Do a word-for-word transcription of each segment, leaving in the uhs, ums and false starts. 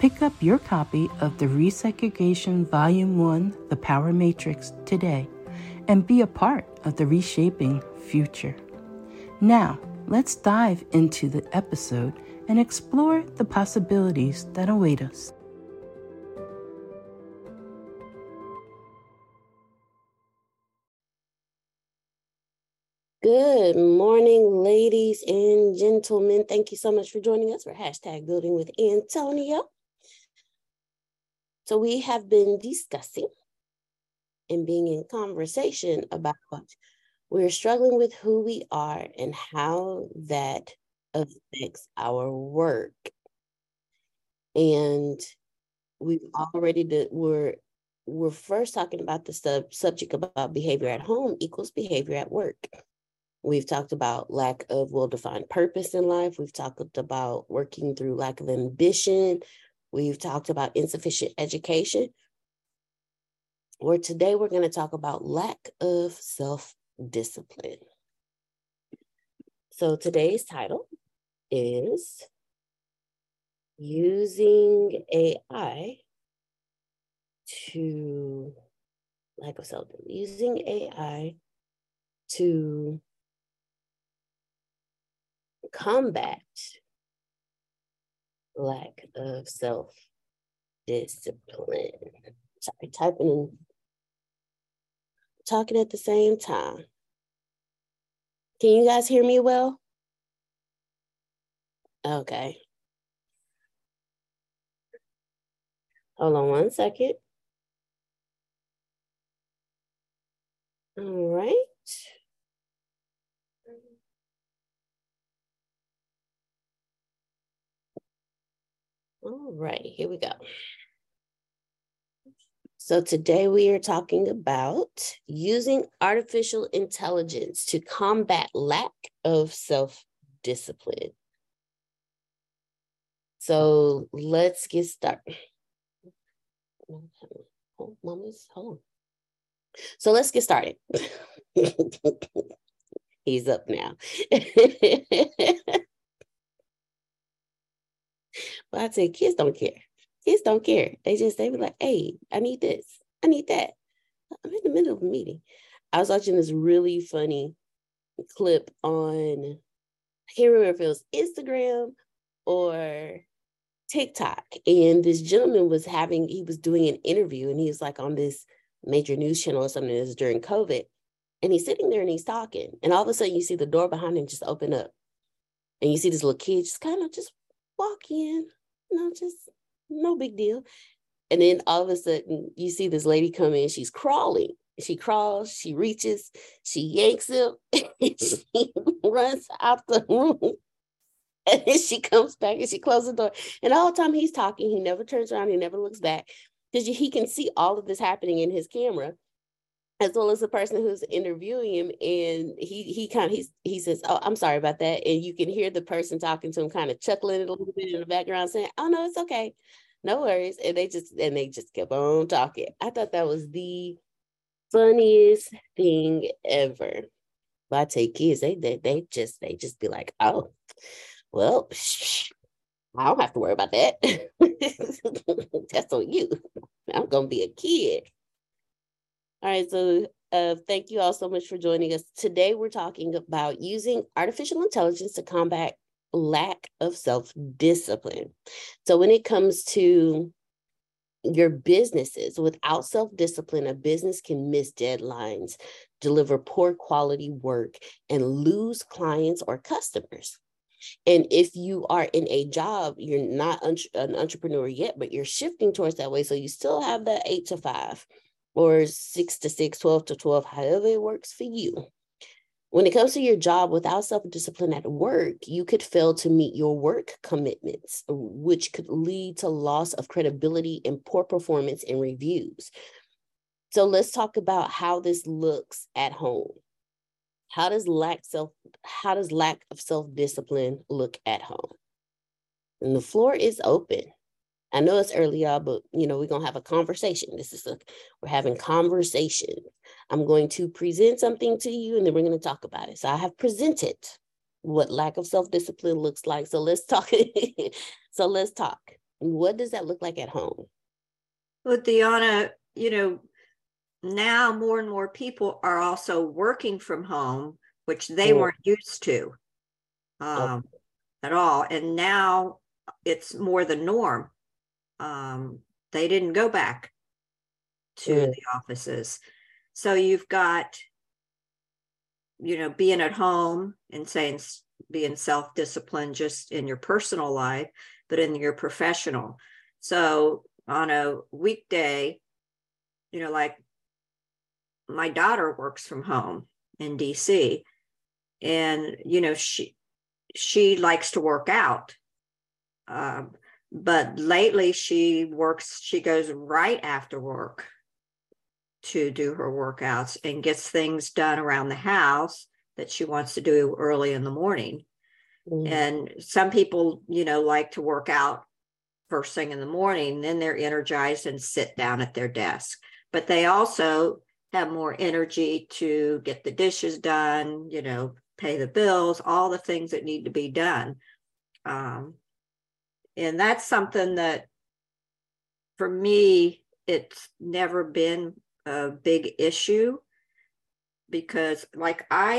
Pick up your copy of the Resegregation Volume one, The Power Matrix, today and be a part of the reshaping future. Now, let's dive into the episode and explore the possibilities that await us. Good morning, ladies and gentlemen. Thank you so much for joining us for Hashtag Building with Antonio. So we have been discussing and being in conversation about we're struggling with who we are and how that affects our work. And we've already, did, we're, we're first talking about the sub, subject about behavior at home equals behavior at work. We've talked about lack of well-defined purpose in life. We've talked about working through lack of ambition. We've talked about insufficient education, where today we're going to talk about lack of self-discipline. So today's title is Using A I to, lack of self-discipline, using A I to combat lack of self-discipline. Sorry, typing and talking at the same time. Can you guys hear me well? Okay. Hold on one second. All right. All right, here we go. So today we are talking about using artificial intelligence to combat lack of self-discipline. So let's get started. Hold on. So let's get started. He's up now. But I said, kids don't care. Kids don't care. They just, they be like, hey, I need this. I need that. I'm in the middle of a meeting. I was watching this really funny clip on, I can't remember if it was Instagram or TikTok. And this gentleman was having, he was doing an interview, and he was like on this major news channel or something. That was during COVID. And he's sitting there and he's talking. And all of a sudden you see the door behind him just open up. And you see this little kid just kind of just walk in, you know, just no big deal. And then all of a sudden you see this lady come in, she's crawling. She crawls, she reaches, she yanks him, and she runs out the room. And then she comes back and she closes the door. And all the time he's talking, he never turns around, he never looks back, because he can see all of this happening in his camera, as well as the person who's interviewing him. And he he kind of, he's, he says, "Oh, I'm sorry about that." And you can hear the person talking to him kind of chuckling a little bit in the background, saying, "Oh, no, it's okay. No worries." And they just, and they just kept on talking. I thought that was the funniest thing ever. But I take kids, they, they, they just, they just be like, "Oh, well, shh, I don't have to worry about that." That's on you. I'm going to be a kid. All right, so uh, thank you all so much for joining us. Today, we're talking about using artificial intelligence to combat lack of self-discipline. So when it comes to your businesses, without self-discipline, a business can miss deadlines, deliver poor quality work, and lose clients or customers. And if you are in a job, you're not an entrepreneur yet, but you're shifting towards that way. So you still have that eight to five. Or six to six, twelve to twelve, however it works for you. When it comes to your job, without self-discipline at work, you could fail to meet your work commitments, which could lead to loss of credibility and poor performance in reviews. So let's talk about how this looks at home. How does lack self, how does lack of self-discipline look at home? And the floor is open. I know it's early, y'all, but, you know, we're going to have a conversation. This is a, we're having conversation. I'm going to present something to you, and then we're going to talk about it. So I have presented what lack of self-discipline looks like. So let's talk. So let's talk. What does that look like at home? Well, Deanna, you know, now more and more people are also working from home, which they mm. weren't used to um, oh. at all. And now it's more the norm. Um, they didn't go back to mm. the offices. So you've got, you know, being at home and saying, being self-disciplined just in your personal life, but in your professional. So on a weekday, you know, like my daughter works from home in D C, and, you know, she, she likes to work out. Um, But lately she works, she goes right after work to do her workouts and gets things done around the house that she wants to do early in the morning. Mm-hmm. And some people, you know, like to work out first thing in the morning, then they're energized and sit down at their desk. But they also have more energy to get the dishes done, you know, pay the bills, all the things that need to be done. Um, And that's something that, for me, it's never been a big issue, because like I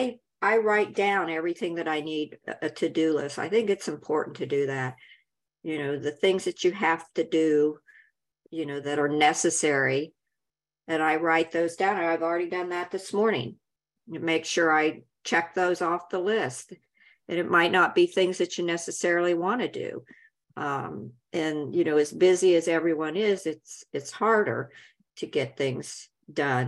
I write down everything that I need, a to-do list. I think it's important to do that. You know, the things that you have to do, you know, that are necessary. And I write those down. I've already done that this morning. Make sure I check those off the list. And it might not be things that you necessarily want to do. Um, and, you know, as busy as everyone is, it's, it's harder to get things done.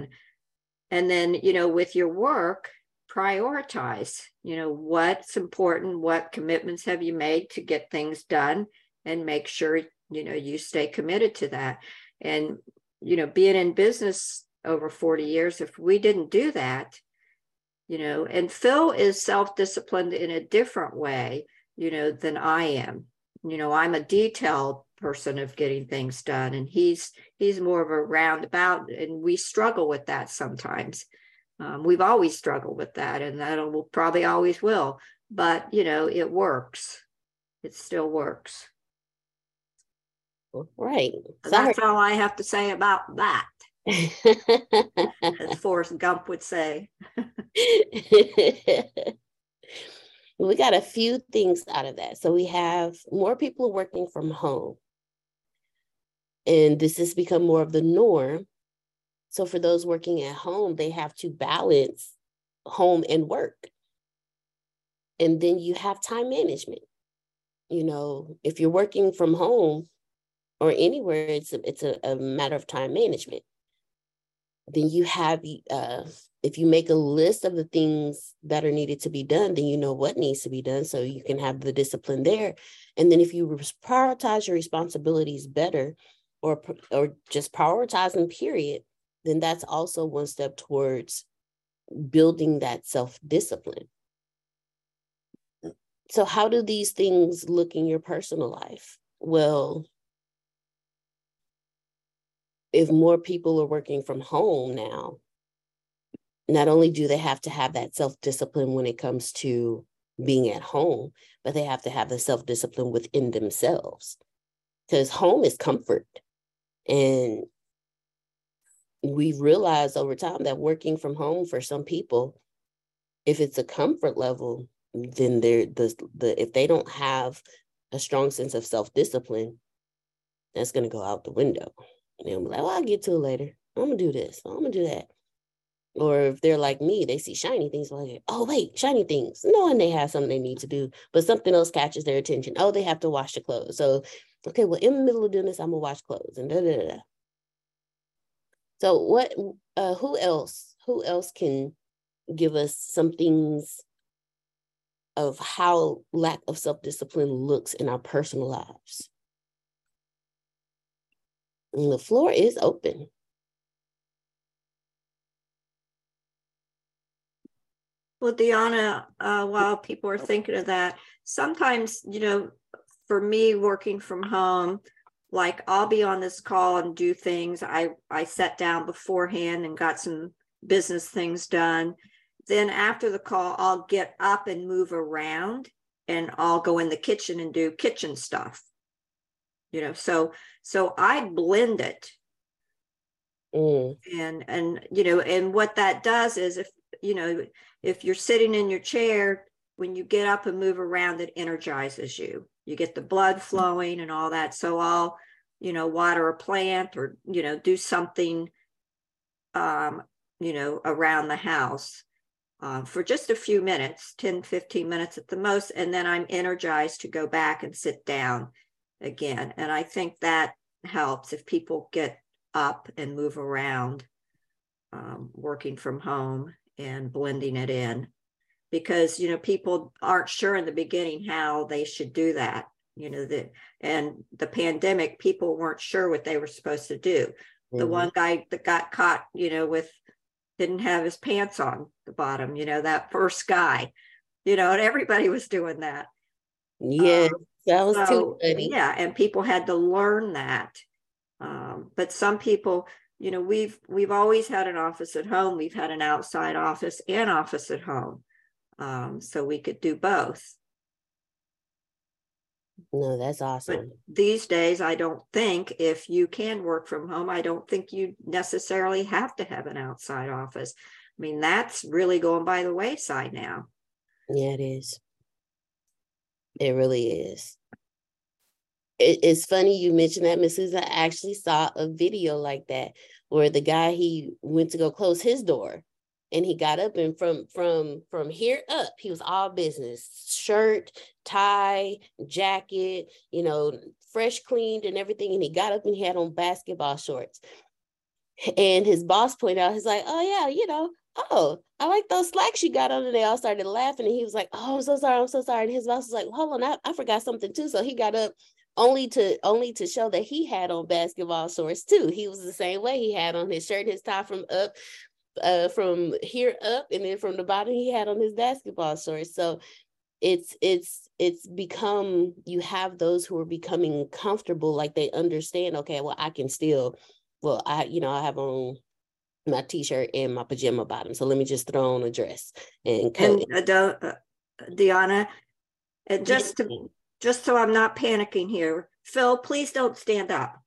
And then, you know, with your work, prioritize, you know, what's important, what commitments have you made to get things done, and make sure, you know, you stay committed to that. And, you know, being in business over forty years, if we didn't do that, you know, and Phil is self-disciplined in a different way, you know, than I am. You know, I'm a detail person of getting things done, and he's he's more of a roundabout, and we struggle with that sometimes. Um, we've always struggled with that, and that will probably always will. But, you know, it works. It still works. Right. So that's all I have to say about that. As Forrest Gump would say. We got a few things out of that. So we have more people working from home. And this has become more of the norm. So for those working at home, they have to balance home and work. And then you have time management. You know, if you're working from home or anywhere, it's a, it's a, a matter of time management. Then you have, uh, if you make a list of the things that are needed to be done, then you know what needs to be done, so you can have the discipline there. And then if you prioritize your responsibilities better, or, or just prioritize them, period, then that's also one step towards building that self-discipline. So how do these things look in your personal life? Well, if more people are working from home now, not only do they have to have that self-discipline when it comes to being at home, but they have to have the self-discipline within themselves, because home is comfort. And we've realized over time that working from home for some people, if it's a comfort level, then they're the, the if they don't have a strong sense of self-discipline, that's going to go out the window. And I'm like, well, I'll get to it later. I'm going to do this. I'm going to do that. Or if they're like me, they see shiny things, like, oh, wait, shiny things, knowing they have something they need to do, but something else catches their attention. Oh, they have to wash the clothes. So, okay, well, in the middle of doing this, I'm going to wash clothes and da da da. So what, uh, who else, who else can give us some things of how lack of self-discipline looks in our personal lives? And the floor is open. Well, Deanna, uh, while people are thinking of that, sometimes, you know, for me working from home, like I'll be on this call and do things. I, I sat down beforehand and got some business things done. Then after the call, I'll get up and move around, and I'll go in the kitchen and do kitchen stuff. You know, so so I blend it. Mm. And, and, you know, and what that does is if, you know, if you're sitting in your chair, when you get up and move around, it energizes you. You get the blood flowing and all that. So I'll, you know, water a plant or, you know, do something, um, you know, around the house uh, for just a few minutes, ten, fifteen minutes at the most. And then I'm energized to go back and sit down again. And I think that helps if people get up and move around, um, working from home and blending it in, because, you know, people aren't sure in the beginning how they should do that. You know, the, and the pandemic, people weren't sure what they were supposed to do. Mm-hmm. The one guy that got caught, you know, with, didn't have his pants on the bottom, you know, that first guy, you know, and everybody was doing that. Yeah. Um, That was so, too funny. Yeah, and people had to learn that. Um, but some people, you know, we've we've always had an office at home. We've had an outside office and office at home. Um, so we could do both. No, that's awesome. But these days, I don't think if you can work from home, I don't think you necessarily have to have an outside office. I mean, that's really going by the wayside now. Yeah, it is. It really is. It, it's funny you mentioned that, Miss Susan. I actually saw a video like that where the guy, he went to go close his door, and he got up, and from from from here up, he was all business, shirt, tie, jacket, you know, fresh cleaned and everything. And he got up and he had on basketball shorts. And his boss pointed out, he's like, "Oh yeah, you know, oh, I like those slacks you got on." And they all started laughing. And he was like, "Oh, I'm so sorry. I'm so sorry." And his boss was like, "Well, hold on, I, I forgot something too." So he got up only to only to show that he had on basketball shorts too. He was the same way. He had on his shirt, his tie from up, uh, from here up, and then from the bottom, he had on his basketball shorts. So it's it's it's become, you have those who are becoming comfortable, like they understand, okay, well, I can still, well, I, you know, I have on my t-shirt and my pajama bottom, so let me just throw on a dress and coat. And uh, uh, Deanna, and just to, just so I'm not panicking here, Phil, please don't stand up.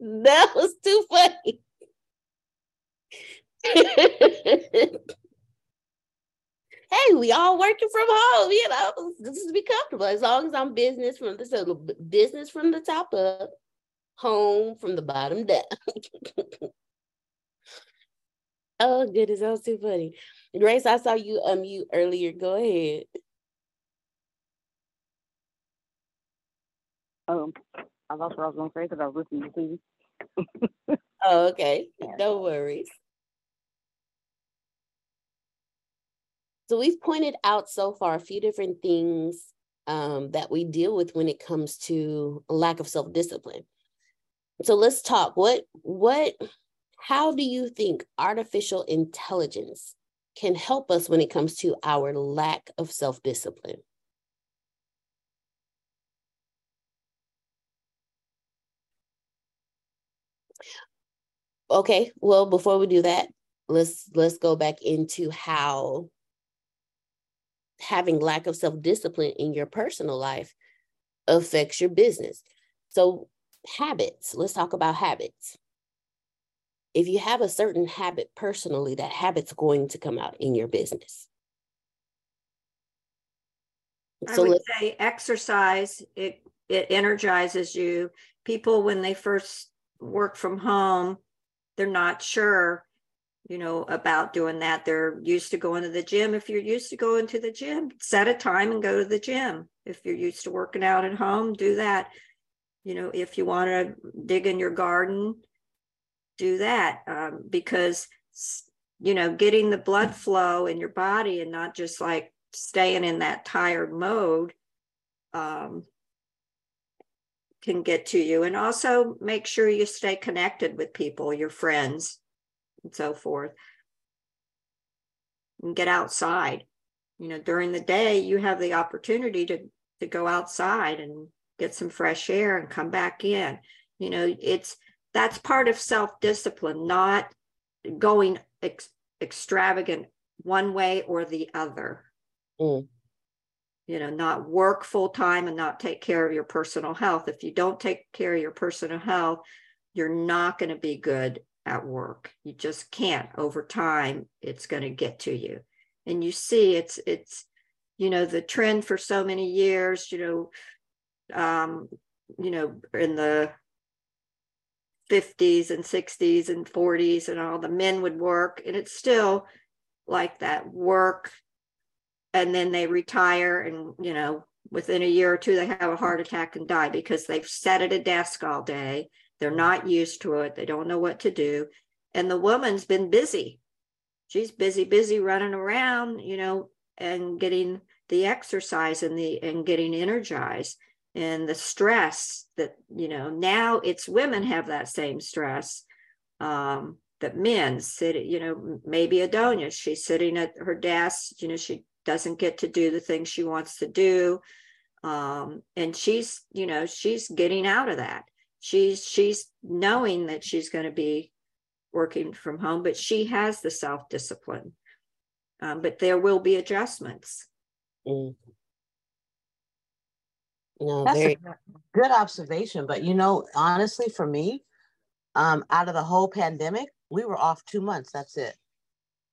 That was too funny. Hey, we all working from home, you know, just to be comfortable. As long as I'm business from the so business from the top up, home from the bottom down. Oh goodness, that was too funny. Grace, I saw you unmute earlier. Go ahead. Um, I lost what I was going to say because I was listening to you. Oh, okay. No worries. So we've pointed out so far a few different things um, that we deal with when it comes to lack of self-discipline. So let's talk. What, what, how do you think artificial intelligence can help us when it comes to our lack of self-discipline? Okay, well, before we do that, let's let's go back into how having lack of self-discipline in your personal life affects your business. So habits, let's talk about habits. If you have a certain habit personally, that habit's going to come out in your business. I so would let's say exercise, it, it energizes you. People, when they first work from home, they're not sure, you know, about doing that. They're used to going to the gym. If you're used to going to the gym, set a time and go to the gym. If you're used to working out at home, do that. You know, if you want to dig in your garden, do that. Um, because, you know, getting the blood flow in your body and not just like staying in that tired mode um, can get to you. And also make sure you stay connected with people, your friends and so forth, and get outside. You know, during the day you have the opportunity to to go outside and get some fresh air and come back in. You know, it's that's part of self-discipline, not going ex- extravagant one way or the other. mm. You know, not work full time and not take care of your personal health. If you don't take care of your personal health, you're not going to be good at work. You just can't. Over time, it's going to get to you. And you see, it's, it's, you know, the trend for so many years, you know, um, you know, in the fifties and sixties and forties and all, the men would work. And it's still like that work. And then they retire and, you know, within a year or two, they have a heart attack and die because they've sat at a desk all day. They're not used to it. They don't know what to do. And the woman's been busy. She's busy, busy running around, you know, and getting the exercise and the and getting energized and the stress that, you know, now it's women have that same stress. Um, that men sit, you know, maybe Adonia, she's sitting at her desk, you know, she doesn't get to do the things she wants to do. Um, and she's, you know, she's getting out of that. She's, she's knowing that she's going to be working from home, but she has the self-discipline. Um, but there will be adjustments. Mm. No, That's very- a good observation. But, you know, honestly, for me, um, out of the whole pandemic, we were off two months. That's it.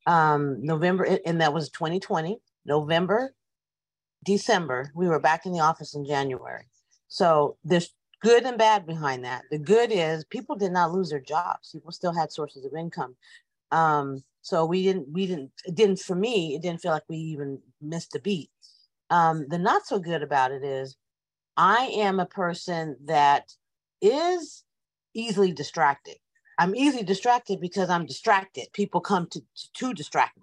Um, November, and that was twenty twenty. November, December, we were back in the office in January. So there's good and bad behind that. The good is people did not lose their jobs. People still had sources of income. Um, so we didn't, we didn't, it didn't, for me, it didn't feel like we even missed a beat. Um, the not so good about it is I am a person that is easily distracted. I'm easily distracted because I'm distracted. People come to, to, to distract me.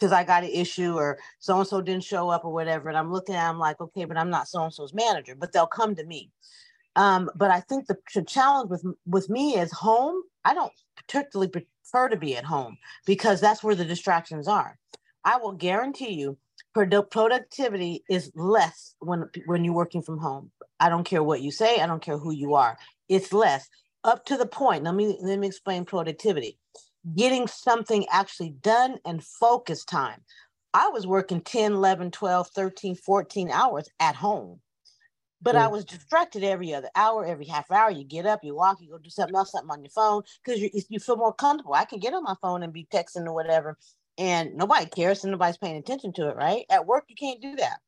Because I got an issue or so-and-so didn't show up or whatever. And I'm looking at, I'm like, okay, but I'm not so-and-so's manager, but they'll come to me. Um, but I think the challenge with, with me is home. I don't particularly prefer to be at home because that's where the distractions are. I will guarantee you productivity is less when, when you're working from home. I don't care what you say. I don't care who you are. It's less up to the point. Let me, let me explain productivity. Getting something actually done and focus time. I was working ten, eleven, twelve, thirteen, fourteen hours at home. But I was distracted every other hour, every half hour. You get up, you walk, you go do something else, something on your phone, because you you feel more comfortable. I can get on my phone and be texting or whatever, and nobody cares and nobody's paying attention to it, right? At work, you can't do that.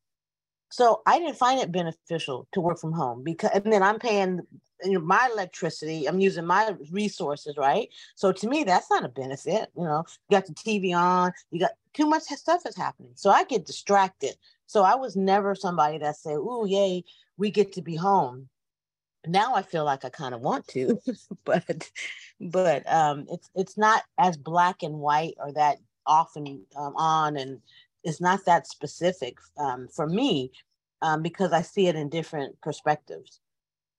So I didn't find it beneficial to work from home, because, and then I'm paying my electricity, I'm using my resources, right? So to me, that's not a benefit. You know, you got the T V on, you got too much stuff is happening. So I get distracted. So I was never somebody that said, ooh, yay, we get to be home. Now I feel like I kind of want to, but but um, it's it's not as black and white or that off and um, on, and it's not that specific um, for me um, because I see it in different perspectives.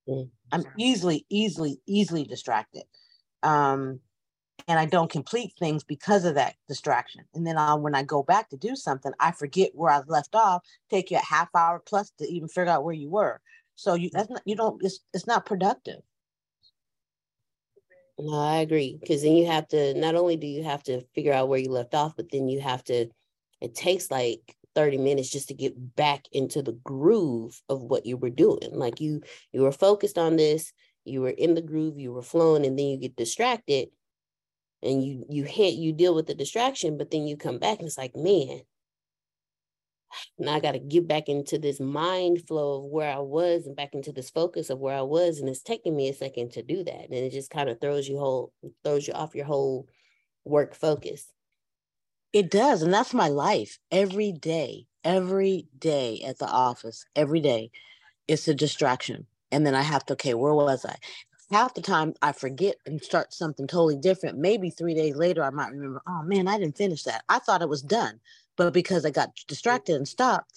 Mm-hmm. I'm easily, easily, easily distracted. Um, and I don't complete things because of that distraction. And then I, when I go back to do something, I forget where I left off, take you a half hour plus to even figure out where you were. So you that's not, you don't, it's, it's not productive. No, I agree. Because then you have to, not only do you have to figure out where you left off, but then you have to, it takes like thirty minutes just to get back into the groove of what you were doing. Like you, you were focused on this, you were in the groove, you were flowing, and then you get distracted. And you you hit you deal with the distraction, but then you come back and it's like, man, now I got to get back into this mind flow of where I was and back into this focus of where I was, and it's taking me a second to do that, and it just kind of throws you whole throws you off your whole work focus. It does, and that's my life every day, every day at the office, every day. It's a distraction, and then I have to okay, where was I? Half the time I forget and start something totally different. Maybe three days later, I might remember, oh man, I didn't finish that. I thought it was done, but because I got distracted and stopped,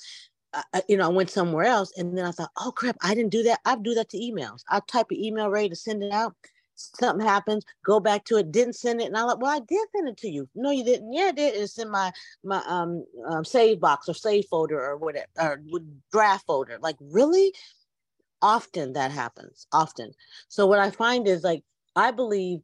I, you know, I went somewhere else. And then I thought, oh crap, I didn't do that. I do that to emails. I type an email ready to send it out. Something happens, go back to it, didn't send it. And I'm like, well, I did send it to you. No, you didn't. Yeah, I did. It's in my, my um, um save box or save folder or whatever, or draft folder. Like really? Often that happens, often. So what I find is like, I believe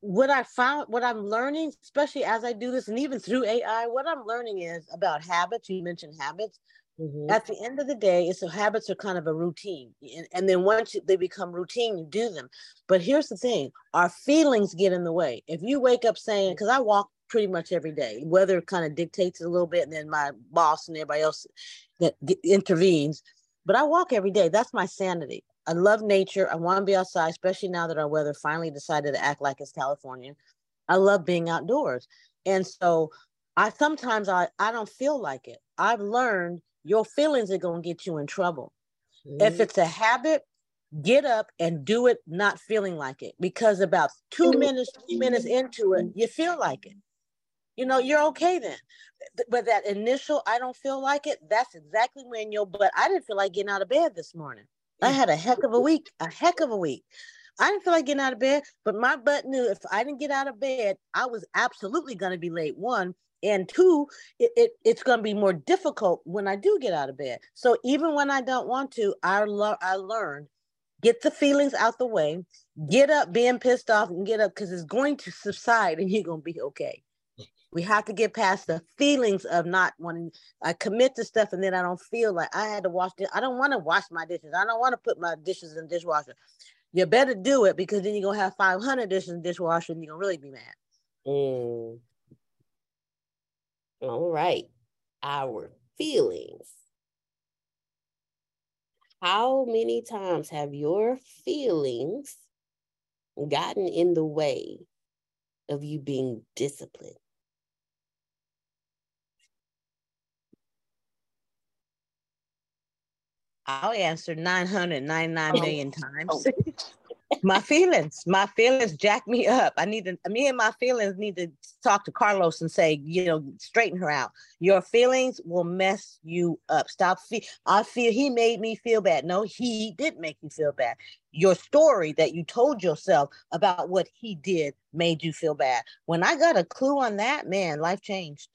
what I found, what I'm learning, especially as I do this and even through A I, what I'm learning is about habits. You mentioned habits. Mm-hmm. At the end of the day, it's so habits are kind of a routine. And, and then once they become routine, you do them. But here's the thing, our feelings get in the way. If you wake up saying, because I walk pretty much every day, weather kind of dictates it a little bit, and then my boss and everybody else that get, intervenes. But I walk every day. That's my sanity. I love nature. I want to be outside, especially now that our weather finally decided to act like it's California. I love being outdoors. And so I sometimes I, I don't feel like it. I've learned your feelings are going to get you in trouble. Mm-hmm. If it's a habit, get up and do it not feeling like it. Because about two minutes, three minutes into it, you feel like it. You know, you're okay then. But that initial, I don't feel like it, that's exactly when your butt, I didn't feel like getting out of bed this morning. I had a heck of a week, a heck of a week. I didn't feel like getting out of bed, but my butt knew if I didn't get out of bed, I was absolutely going to be late, one. And two, it, it it's going to be more difficult when I do get out of bed. So even when I don't want to, I, lo- I learned, get the feelings out the way, get up being pissed off and get up because it's going to subside and you're going to be okay. We have to get past the feelings of not wanting. I commit to stuff and then I don't feel like I had to wash it. I don't want to wash my dishes. I don't want to put my dishes in the dishwasher. You better do it because then you're going to have five hundred dishes in the dishwasher and you're going to really be mad. Mm. All right. Our feelings. How many times have your feelings gotten in the way of you being disciplined? I'll answer nine hundred ninety-nine oh. million times. Oh. My feelings, my feelings jack me up. I need to, me and my feelings need to talk to Carlos and say, you know, straighten her out. Your feelings will mess you up. Stop. Fe- I feel he made me feel bad. No, he did make you feel bad. Your story that you told yourself about what he did made you feel bad. When I got a clue on that, man, life changed.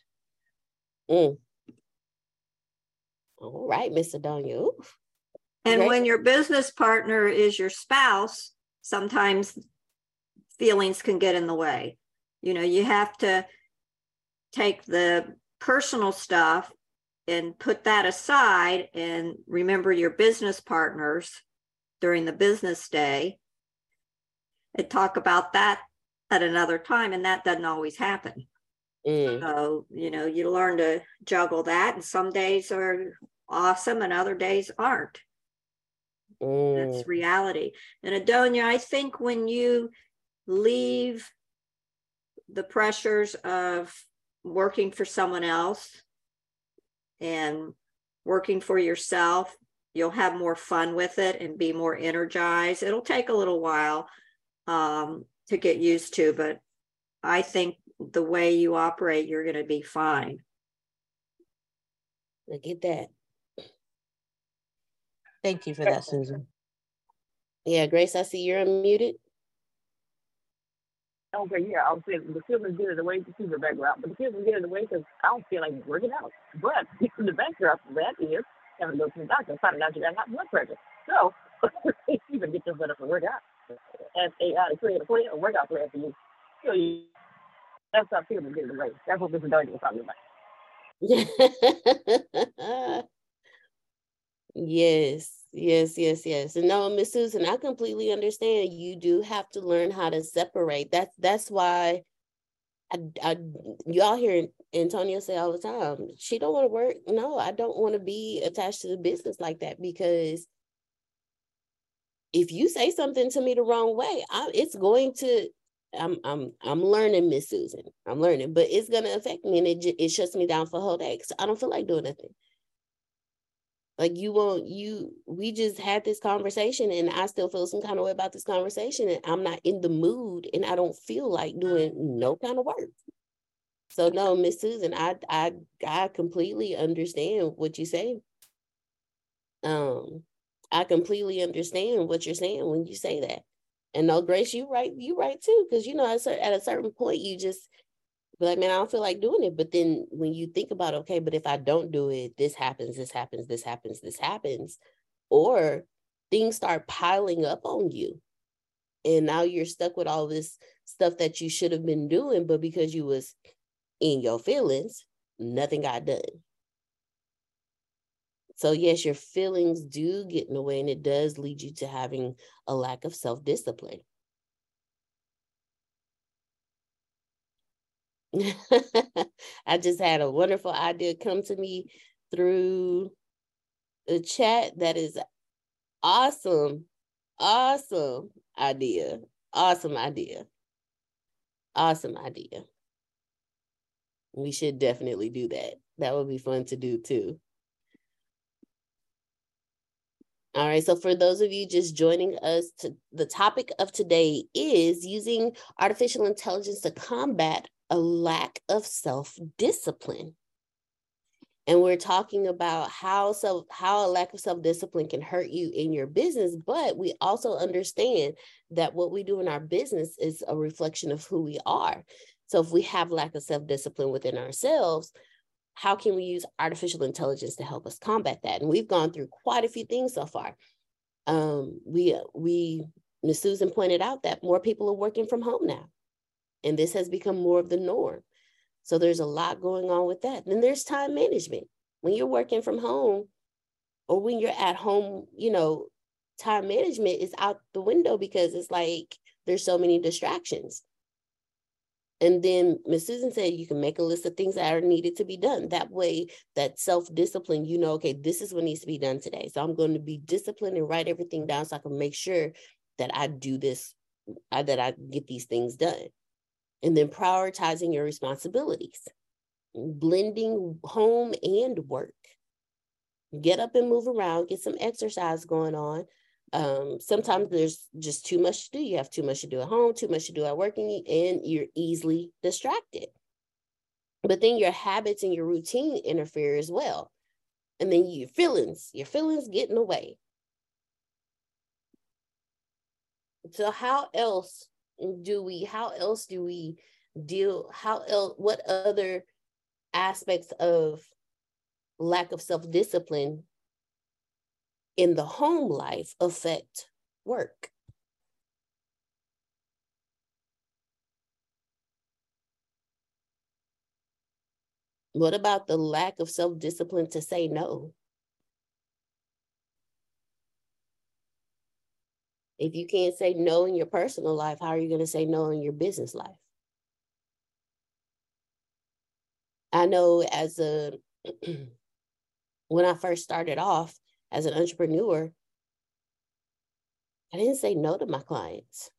Mm. All right, Miz Adonio. And right. When your business partner is your spouse, sometimes feelings can get in the way. You know, you have to take the personal stuff and put that aside and remember your business partners during the business day and talk about that at another time. And that doesn't always happen. Mm. So, you know, you learn to juggle that. And some days are awesome and other days aren't. Mm. That's reality. And Adonia, I think when you leave the pressures of working for someone else and working for yourself, you'll have more fun with it and be more energized. It'll take a little while um, to get used to, but I think the way you operate, you're going to be fine. Look at that. Thank you for that, Susan. Yeah, Grace, I see you're unmuted. Okay, yeah, I was saying the children get it away to see the background, but the children get it away because I don't feel like working out. But the background for that is having to go to the doctor, finding out you got high blood pressure. So you can get yourself to work out. As A I to create a plan, a workout plan for you. So you that's how children get it away. That's what Mister Duncan was talking about. Yes, yes, yes, yes. And no, Miss Susan, I completely understand. You do have to learn how to separate. That's that's why I, I y'all hear Antonio say all the time, she don't want to work. No, I don't want to be attached to the business like that, because if you say something to me the wrong way, I, it's going to. I'm I'm I'm learning, Miss Susan. I'm learning, but it's gonna affect me, and it it shuts me down for a whole day. So I don't feel like doing nothing. Like you won't, you, we just had this conversation and I still feel some kind of way about this conversation and I'm not in the mood and I don't feel like doing no kind of work. So no, Miss Susan, I, I, I completely understand what you say. Um, I completely understand what you're saying when you say that. And no, Grace, you right, you right too. Cause you know, at a certain point you just be like, man, I don't feel like doing it. But then when you think about, okay, but if I don't do it, this happens, this happens, this happens, this happens, or things start piling up on you. And now you're stuck with all this stuff that you should have been doing, but because you was in your feelings, nothing got done. So yes, your feelings do get in the way and it does lead you to having a lack of self-discipline. I just had a wonderful idea come to me through the chat. That is awesome, awesome idea, awesome idea, awesome idea. We should definitely do that. That would be fun to do too. All right, so for those of you just joining us, to, the topic of today is using artificial intelligence to combat a lack of self-discipline. And we're talking about how self, how a lack of self-discipline can hurt you in your business, but we also understand that what we do in our business is a reflection of who we are. So if we have lack of self-discipline within ourselves, how can we use artificial intelligence to help us combat that? And we've gone through quite a few things so far. Um, we, we, Miz Susan pointed out that more people are working from home now. And this has become more of the norm. So there's a lot going on with that. Then there's time management. When you're working from home or when you're at home, you know, time management is out the window because it's like there's so many distractions. And then Miz Susan said you can make a list of things that are needed to be done. That way, that self-discipline, you know, okay, this is what needs to be done today. So I'm going to be disciplined and write everything down so I can make sure that I do this, that I get these things done. And then prioritizing your responsibilities, blending home and work. Get up and move around, get some exercise going on. Um, sometimes there's just too much to do. You have too much to do at home, too much to do at work, and you're easily distracted. But then your habits and your routine interfere as well. And then your feelings, your feelings get in the way. So how else do we, how else do we deal, how else, what other aspects of lack of self-discipline in the home life affect work? What about the lack of self-discipline to say no? If you can't say no in your personal life, how are you going to say no in your business life? I know as a, when I first started off as an entrepreneur, I didn't say no to my clients.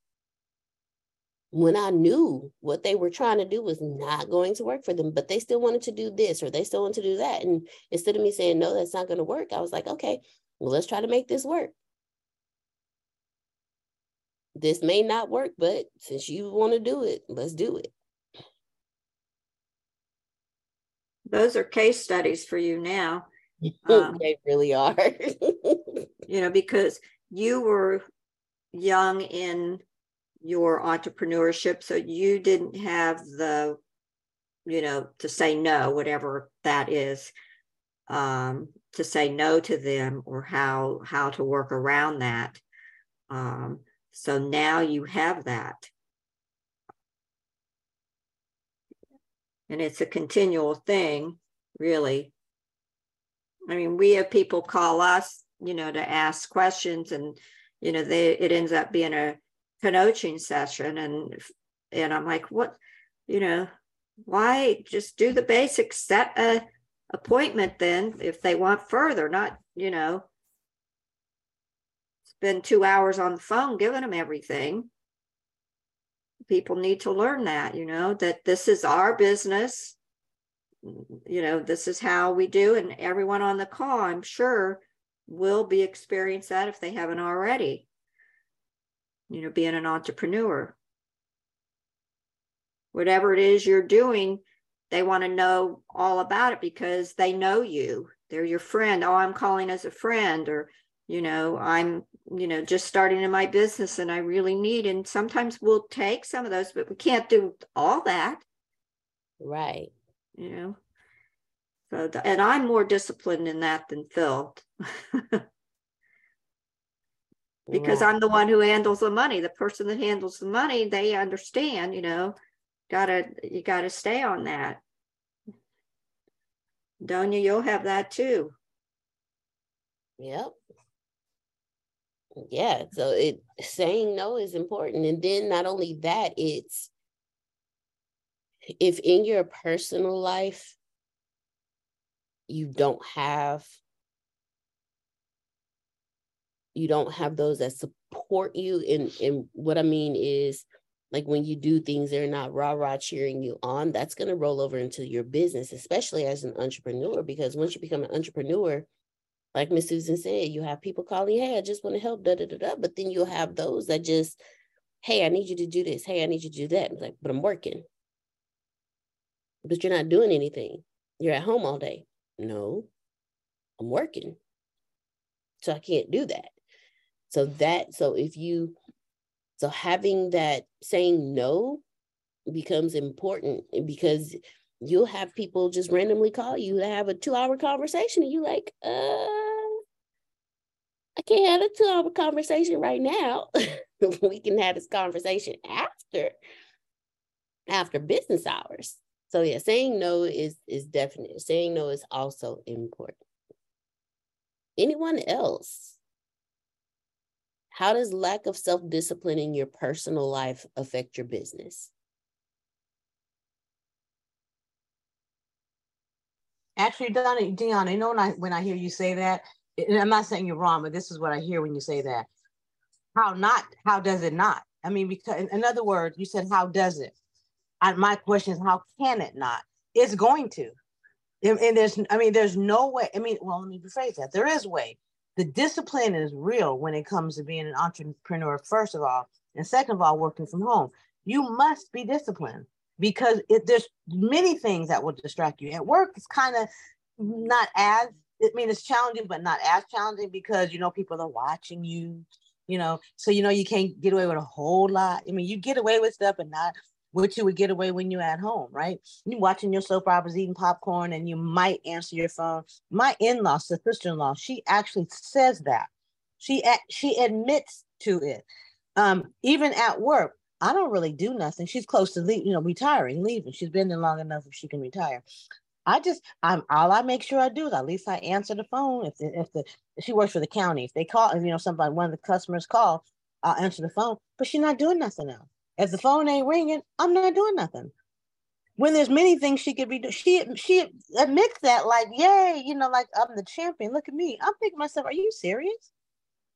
When I knew what they were trying to do was not going to work for them, but they still wanted to do this or they still wanted to do that. And instead of me saying, no, that's not going to work, I was like, okay, well, let's try to make this work. This may not work, but since you want to do it, let's do it. Those are case studies for you now. Um, they really are. You know, because you were young in your entrepreneurship, so you didn't have the, you know, to say no, whatever that is, um, to say no to them or how how to work around that. Um, so now you have that. And it's a continual thing, really. I mean, we have people call us, you know, to ask questions, and, you know, they, it ends up being a coaching session. And, and I'm like, what, you know, why just do the basics, set a appointment then if they want further, not, you know, spend two hours on the phone giving them everything. People need to learn that, you know, that this is our business. You know, this is how we do. And everyone on the call, I'm sure, will be experienced that if they haven't already, you know, being an entrepreneur. Whatever it is you're doing, they want to know all about it because they know you. They're your friend. Oh, I'm calling as a friend, or, you know, I'm, you know, just starting in my business and I really need, and sometimes we'll take some of those, but we can't do all that. Right. You know, so, the, and I'm more disciplined in that than Phil. Because I'm the one who handles the money. The person that handles the money, they understand, you know, gotta, you gotta stay on that. Donya, you'll have that too. Yep. Yeah. So it saying no is important. And then not only that, it's if in your personal life you don't have you don't have those that support you. And, and what I mean is, like, when you do things, they're not rah-rah cheering you on. That's going to roll over into your business, especially as an entrepreneur, because once you become an entrepreneur, like Miss Susan said, you have people calling, hey, I just want to help, da-da-da-da. But then you'll have those that just, hey, I need you to do this. Hey, I need you to do that. And it's like, but I'm working. But you're not doing anything. You're at home all day. No, I'm working. So I can't do that. So that, so if you, so having that saying no becomes important, because you'll have people just randomly call you to have a two hour conversation. And you're like, uh, I can't have a two hour conversation right now. We can have this conversation after, after business hours. So yeah, saying no is, is definite. Saying no is also important. Anyone else? How does lack of self-discipline in your personal life affect your business? Actually, Dion, you know, when I, when I hear you say that, and I'm not saying you're wrong, but this is what I hear when you say that. How not? How does it not? I mean, because in other words, you said, how does it? I, my question is, how can it not? It's going to. And, and there's, I mean, there's no way. I mean, well, let me rephrase that. There is way. The discipline is real when it comes to being an entrepreneur, first of all, and second of all, working from home. You must be disciplined, because it, there's many things that will distract you. At work, it's kind of not as, I mean, it's challenging, but not as challenging, because, you know, people are watching you, you know, so, you know, you can't get away with a whole lot. I mean, you get away with stuff, and not what you would get away when you're at home, right? You're watching your soap operas, eating popcorn, and you might answer your phone. My in-law, sister-in-law, she actually says that. She she admits to it. Um, even at work, I don't really do nothing. She's close to, leave, you know, retiring, leaving. She's been there long enough if she can retire. I just, I'm all I make sure I do is at least I answer the phone. If the, if the if she works for the county, if they call, if, you know, somebody, one of the customers call, I'll answer the phone, but she's not doing nothing else. If the phone ain't ringing, I'm not doing nothing. When there's many things she could be doing, she, she admits that, like, yay, you know, like, I'm the champion, look at me. I'm thinking to myself, are you serious?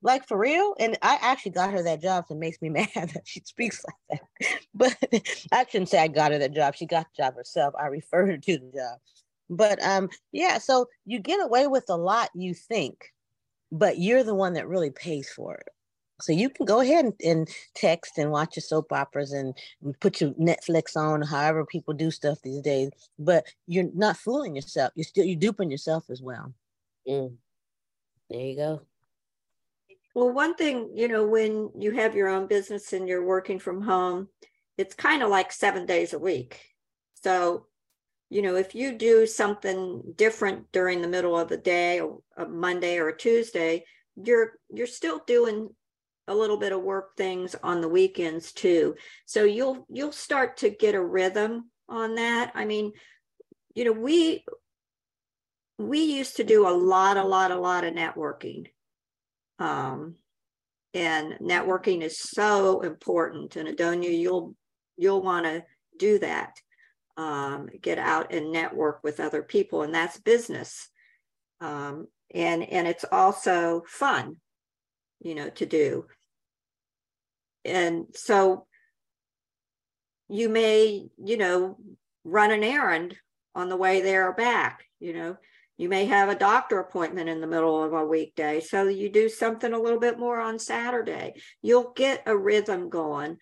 Like, for real? And I actually got her that job, so it makes me mad that she speaks like that. But I shouldn't say I got her that job. She got the job herself. I referred her to the job. But um, yeah, so you get away with a lot, you think, but you're the one that really pays for it. So you can go ahead and, and text and watch your soap operas and put your Netflix on, however people do stuff these days, but you're not fooling yourself. You're still, you're duping yourself as well. Mm. There you go. Well, one thing, you know, when you have your own business and you're working from home, it's kind of like seven days a week. So, you know, if you do something different during the middle of the day, or a Monday or a Tuesday, you're, you're still doing a little bit of work things on the weekends too. So you'll, you'll start to get a rhythm on that. I mean, you know, we, we used to do a lot, a lot, a lot of networking. Um, and networking is so important. And Antonio, you'll, you'll want to do that. Um, get out and network with other people, and that's business. Um, and, and it's also fun, you know, to do. And so you may, you know, run an errand on the way there or back, you know, you may have a doctor appointment in the middle of a weekday. So you do something a little bit more on Saturday. You'll get a rhythm going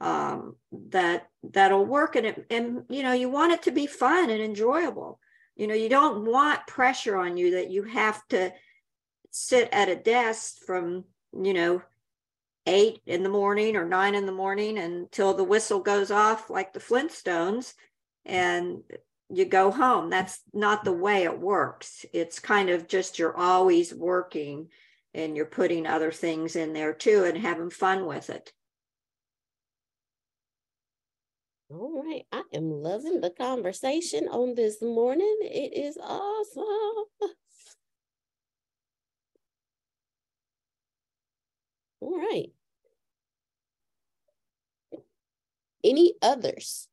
um, that that'll work. And, it, and, you know, you want it to be fun and enjoyable. You know, you don't want pressure on you that you have to sit at a desk from, you know, eight in the morning or nine in the morning until the whistle goes off like the Flintstones and you go home. That's not the way it works. It's kind of just you're always working and you're putting other things in there too and having fun with it. All right. I am loving the conversation on this morning. It is awesome. All right. Any others?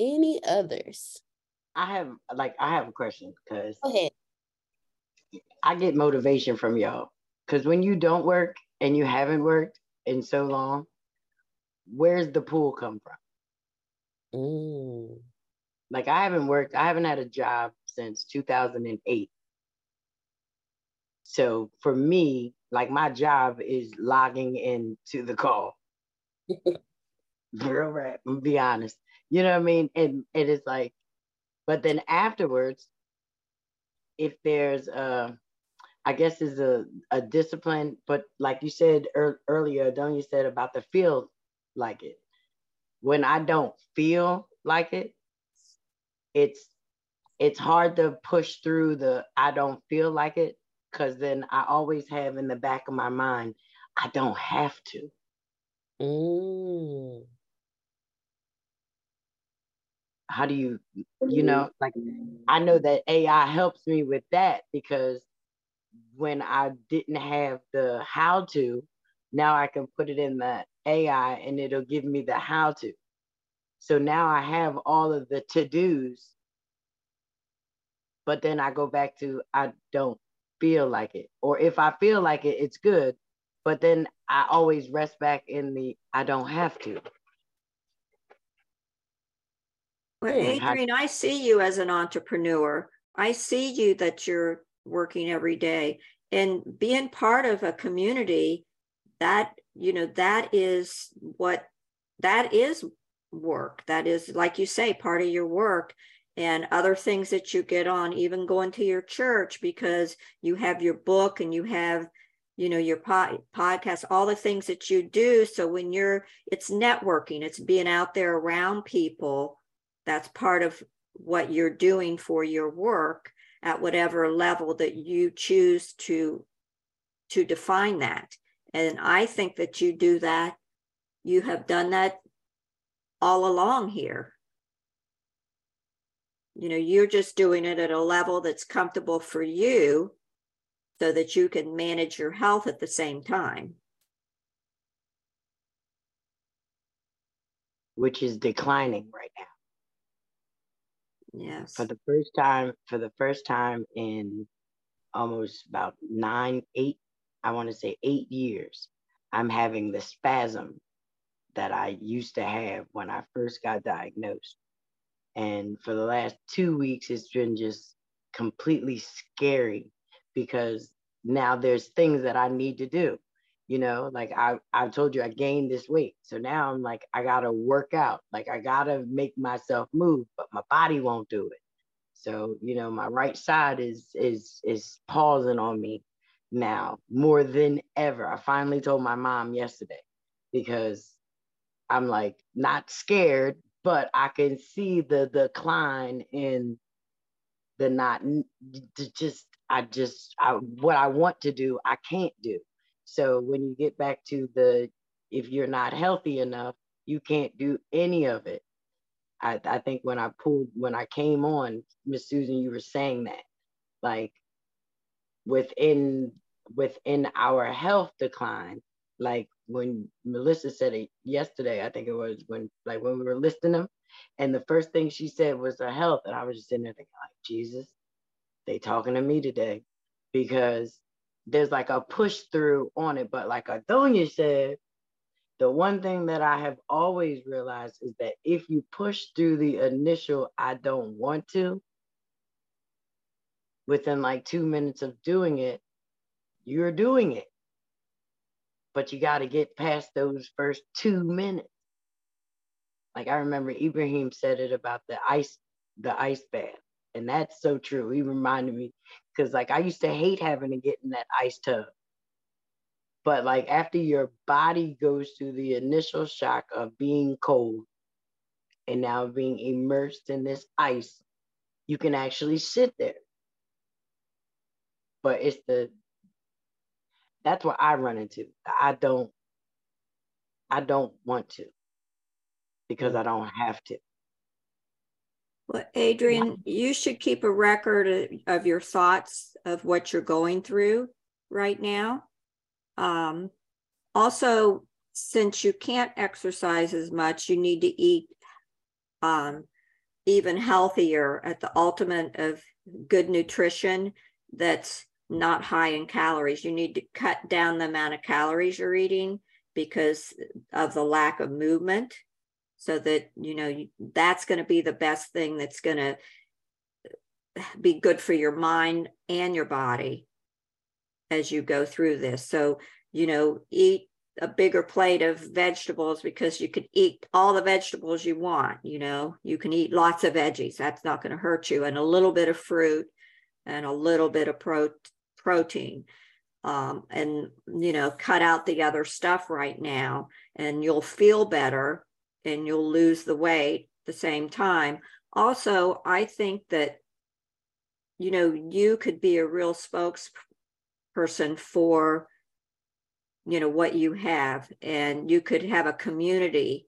Any others? I have, like, I have a question because I get motivation from y'all. Because when you don't work and you haven't worked in so long, where's the pull come from? Mm. Like, I haven't worked, I haven't had a job since two thousand eight. So for me, like, my job is logging into the call. Real rap, I'm gonna be honest. You know what I mean? And, and it's like, but then afterwards, if there's a, I guess is a, a discipline, but like you said er, earlier, Adonia said about the feel like it. When I don't feel like it, it's, it's hard to push through the, I don't feel like it. Because then I always have in the back of my mind, I don't have to. Mm. How do you, you know, like, I know that A I helps me with that because when I didn't have the how to, now I can put it in the A I and it'll give me the how to. So now I have all of the to-dos, but then I go back to, I don't feel like it, or if I feel like it, it's good, but then I always rest back in the I don't have to. Well, Adrienne, I see you as an entrepreneur. I see you that you're working every day and being part of a community that, you know, that is what, that is work. That is, like you say, part of your work. And other things that you get on, even going to your church because you have your book and you have, you know, your pod, podcast, all the things that you do. So when you're, it's networking, it's being out there around people. That's part of what you're doing for your work at whatever level that you choose to, to define that. And I think that you do that. You have done that all along here. You know, you're just doing it at a level that's comfortable for you so that you can manage your health at the same time. Which is declining right now. Yes. For the first time, for the first time in almost about nine, eight, I want to say eight years, I'm having the spasm that I used to have when I first got diagnosed. And for the last two weeks, it's been just completely scary because now there's things that I need to do. You know, like I, I told you, I gained this weight. So now I'm like, I got to work out. Like I got to make myself move, but my body won't do it. So, you know, my right side is, is, is pausing on me now more than ever. I finally told my mom yesterday because I'm like not scared, but I can see the decline in the not just, I just, I, what I want to do, I can't do. So when you get back to the, if you're not healthy enough, you can't do any of it. I, I think when I pulled, when I came on, Miss Susan, you were saying that, like within, within our health decline, like when Melissa said it yesterday, I think it was when, like when we were listing them, and the first thing she said was her health. And I was just sitting there thinking like, Jesus, they talking to me today, because there's like a push through on it. But like Antonio said, the one thing that I have always realized is that if you push through the initial, I don't want to, within like two minutes of doing it, you're doing it. But you got to get past those first two minutes. Like I remember Ibrahim said it about the ice, the ice bath. And that's so true. He reminded me, because like I used to hate having to get in that ice tub. But like after your body goes through the initial shock of being cold and now being immersed in this ice, you can actually sit there. But it's the That's what I run into. I don't, I don't want to, because I don't have to. Well, Adrian, you should keep a record of your thoughts of what you're going through right now. Um, also, since you can't exercise as much, you need to eat um, even healthier at the ultimate of good nutrition that's not high in calories. You need to cut down the amount of calories you're eating because of the lack of movement, so that, you know, that's going to be the best thing that's going to be good for your mind and your body as you go through this. So, you know, eat a bigger plate of vegetables, because you could eat all the vegetables you want. You know, you can eat lots of veggies. That's not going to hurt you. And a little bit of fruit and a little bit of protein. protein um, and, you know, cut out the other stuff right now, and you'll feel better and you'll lose the weight at the same time. Also, I think that, you know, you could be a real spokesperson for, you know, what you have, and you could have a community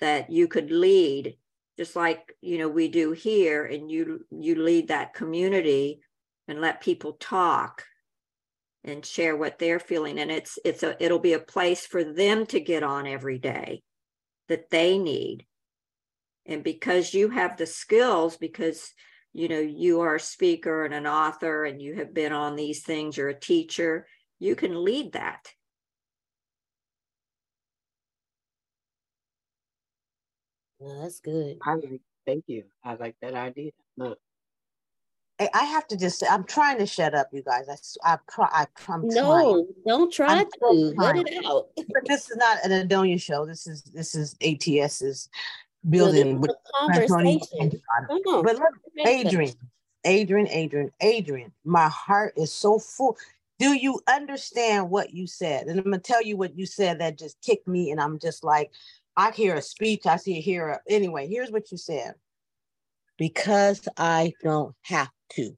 that you could lead, just like, you know, we do here, and you you lead that community and let people talk and share what they're feeling. And it's it's a it'll be a place for them to get on every day that they need. And because you have the skills, because, you know, you are a speaker and an author and you have been on these things, you're a teacher, you can lead that. Well, that's good. I like, thank you. I like that idea. Look. I have to just say, I'm trying to shut up, you guys. I, I, I, I'm No, don't try I'm to. Let it out. But this is not an Antonio show. This is this is ATS's building. Well, with conversation. Come on. But look, Adrian, Adrian, Adrian, Adrian, my heart is so full. Do you understand what you said? And I'm going to tell you what you said that just kicked me. And I'm just like, I hear a speech. I see a hero. Anyway, here's what you said. Because I don't have to.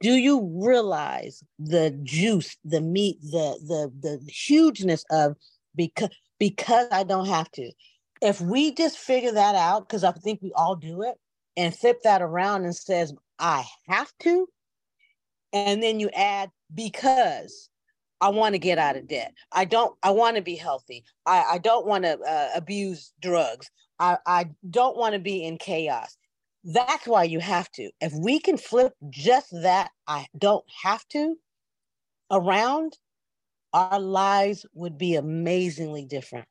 Do you realize the juice, the meat, the the the hugeness of because because I don't have to? If we just figure that out, because I think we all do it, and flip that around and says, I have to, and then you add, because I want to get out of debt. I don't, I want to be healthy. I, I don't want to uh, abuse drugs. I, I don't want to be in chaos. That's why you have to. If we can flip just that, I don't have to, around, our lives would be amazingly different.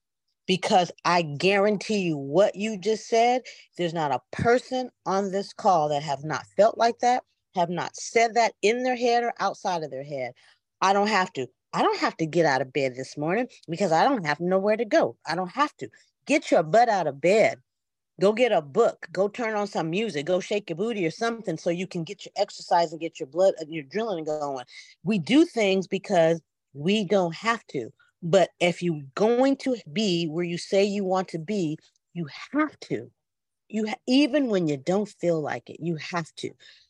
Because I guarantee you what you just said, there's not a person on this call that have not felt like that, have not said that in their head or outside of their head. I don't have to. I don't have to get out of bed this morning because I don't have nowhere to go. I don't have to. Get your butt out of bed. Go get a book. Go turn on some music. Go shake your booty or something so you can get your exercise and get your blood and your adrenaline going. We do things because we don't have to. But if you're going to be where you say you want to be, you have to. You ha- even when you don't feel like it, you have to.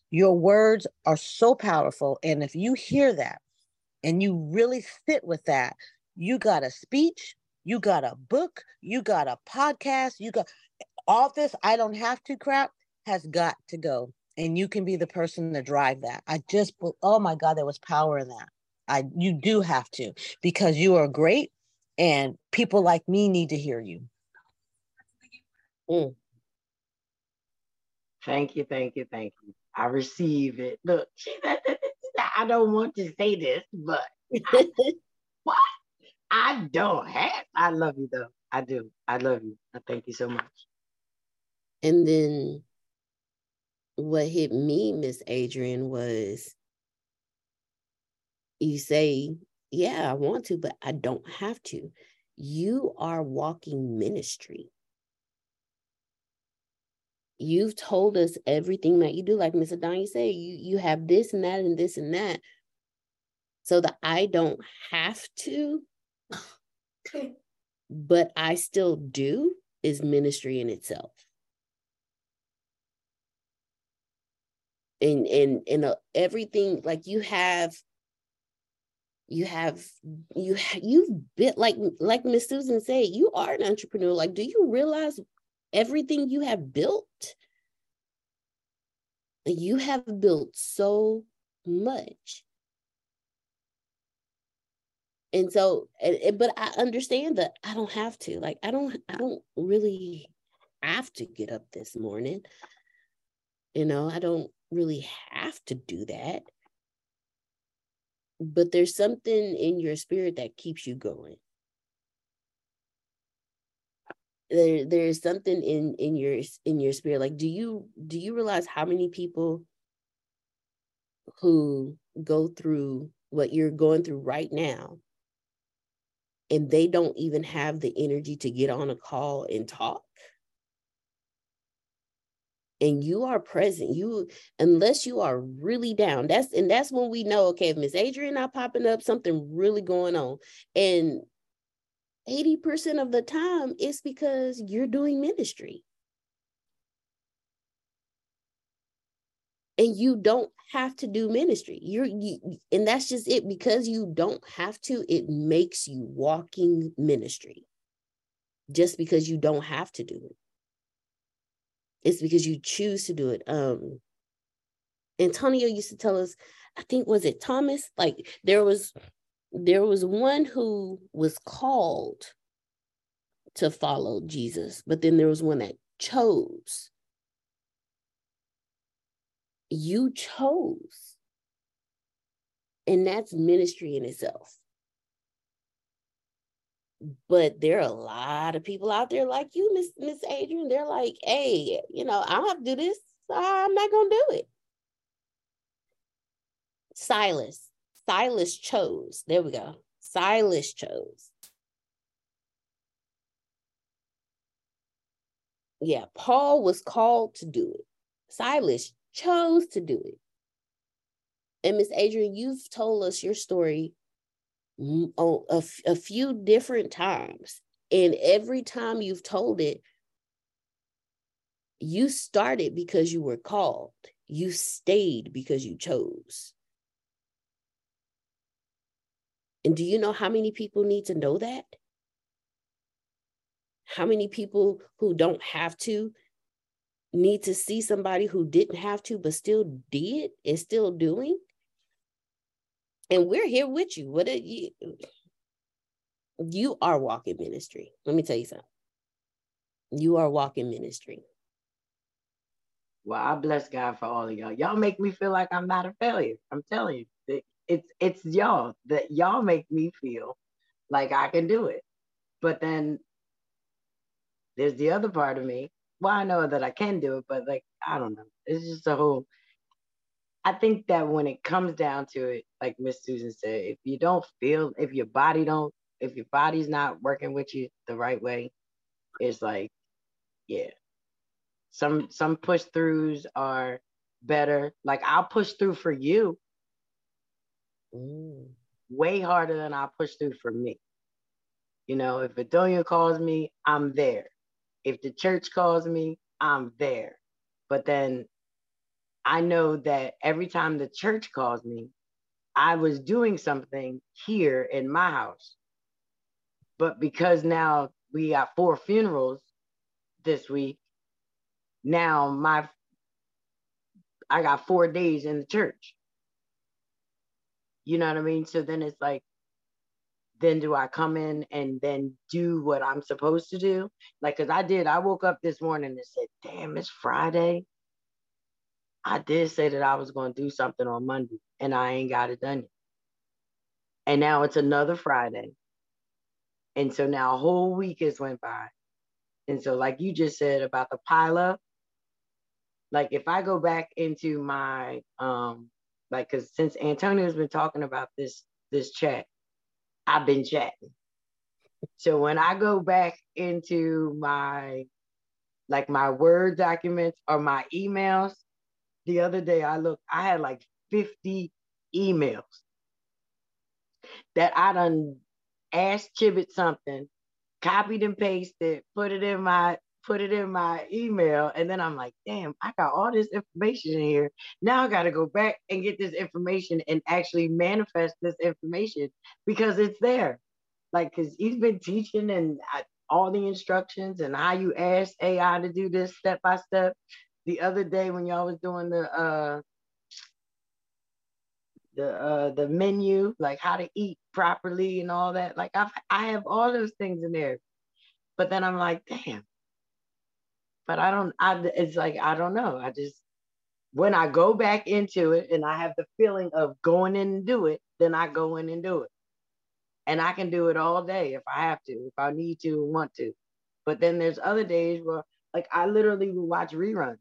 Your words are so powerful. And if you hear that and you really sit with that, you got a speech, you got a book, you got a podcast, you got all this I don't have to crap has got to go. And you can be the person to drive that. I just, oh my God, there was power in that. I, you do have to, because you are great and people like me need to hear you. Mm. Thank you. Thank you. Thank you. I receive it. Look, I don't want to say this, but I, what? I don't have. I love you though. I do. I love you. I thank you so much. And then what hit me, Miss Adrian, was you say, yeah, I want to, but I don't have to. You are walking ministry. You've told us everything that you do. Like Miz Adonia said, you, you have this and that and this and that. So the I don't have to, but I still do is ministry in itself. And, and, and uh, everything, like you have, You have, you, you've been, like, like Miss Susan said, you are an entrepreneur. Like, do you realize everything you have built? You have built so much. And so, but I understand that I don't have to, like, I don't, I don't really have to get up this morning. You know, I don't really have to do that. But there's something in your spirit that keeps you going. There, there's something in, in your in your spirit. Like, do you do you realize how many people who go through what you're going through right now, and they don't even have the energy to get on a call and talk? And you are present, you, unless you are really down. That's, and that's when we know, okay, if Miss Adrian not popping up, something really going on. And eighty percent of the time, it's because you're doing ministry. And you don't have to do ministry. You're, you, and that's just it. Because you don't have to, it makes you walking ministry. Just because you don't have to do it. It's because you choose to do it. Um, Antonio used to tell us, I think, was it Thomas? Like there was, there was one who was called to follow Jesus, but then there was one that chose. You chose. And that's ministry in itself. But there are a lot of people out there like you, Miss Miss Adrian. They're like, hey, you know, I don't have to do this. So I'm not going to do it. Silas. Silas chose. There we go. Silas chose. Yeah, Paul was called to do it. Silas chose to do it. And Miss Adrian, you've told us your story Oh, a, a few different times, and every time you've told it, you started because you were called, you stayed because you chose. And do you know how many people need to know that? How many people who don't have to need to see somebody who didn't have to, but still did and still doing? And we're here with you. What are you? You are walking ministry. Let me tell you something. You are walking ministry. Well, I bless God for all of y'all. Y'all make me feel like I'm not a failure. I'm telling you, it's it's y'all that y'all make me feel like I can do it. But then there's the other part of me. Well, I know that I can do it, but like, I don't know. It's just a whole, I think that when it comes down to it, like Miss Susan said, if you don't feel, if your body don't, if your body's not working with you the right way, it's like, yeah. Some some push throughs are better. Like I'll push through for you Ooh. way harder than I'll push through for me. You know, if Antonio calls me, I'm there. If the church calls me, I'm there. But then I know that every time the church calls me, I was doing something here in my house. But because now we got four funerals this week, now my, I got four days in the church. You know what I mean? So then it's like, then do I come in and then do what I'm supposed to do? Like, cause I did, I woke up this morning and said, damn, it's Friday. I did say that I was going to do something on Monday and I ain't got it done yet. And now it's another Friday. And so now a whole week has went by. And so like you just said about the pile up, like if I go back into my, um, like, cause since Antonio's been talking about this, this chat, I've been chatting. So when I go back into my, like my Word documents or my emails, the other day I looked, I had like fifty emails that I done asked Chibbit something, copied and pasted, put it in my, put it in my email. And then I'm like, damn, I got all this information in here. Now I got to go back and get this information and actually manifest this information because it's there. Like, cause he's been teaching and I, all the instructions and how you ask A I to do this step by step. The other day when y'all was doing the, uh, the, uh, the menu, like how to eat properly and all that. Like I've, I have all those things in there, but then I'm like, damn, but I don't, I, it's like, I don't know. I just, when I go back into it and I have the feeling of going in and do it, then I go in and do it. And I can do it all day if I have to, if I need to, want to. But then there's other days where like, I literally will watch reruns.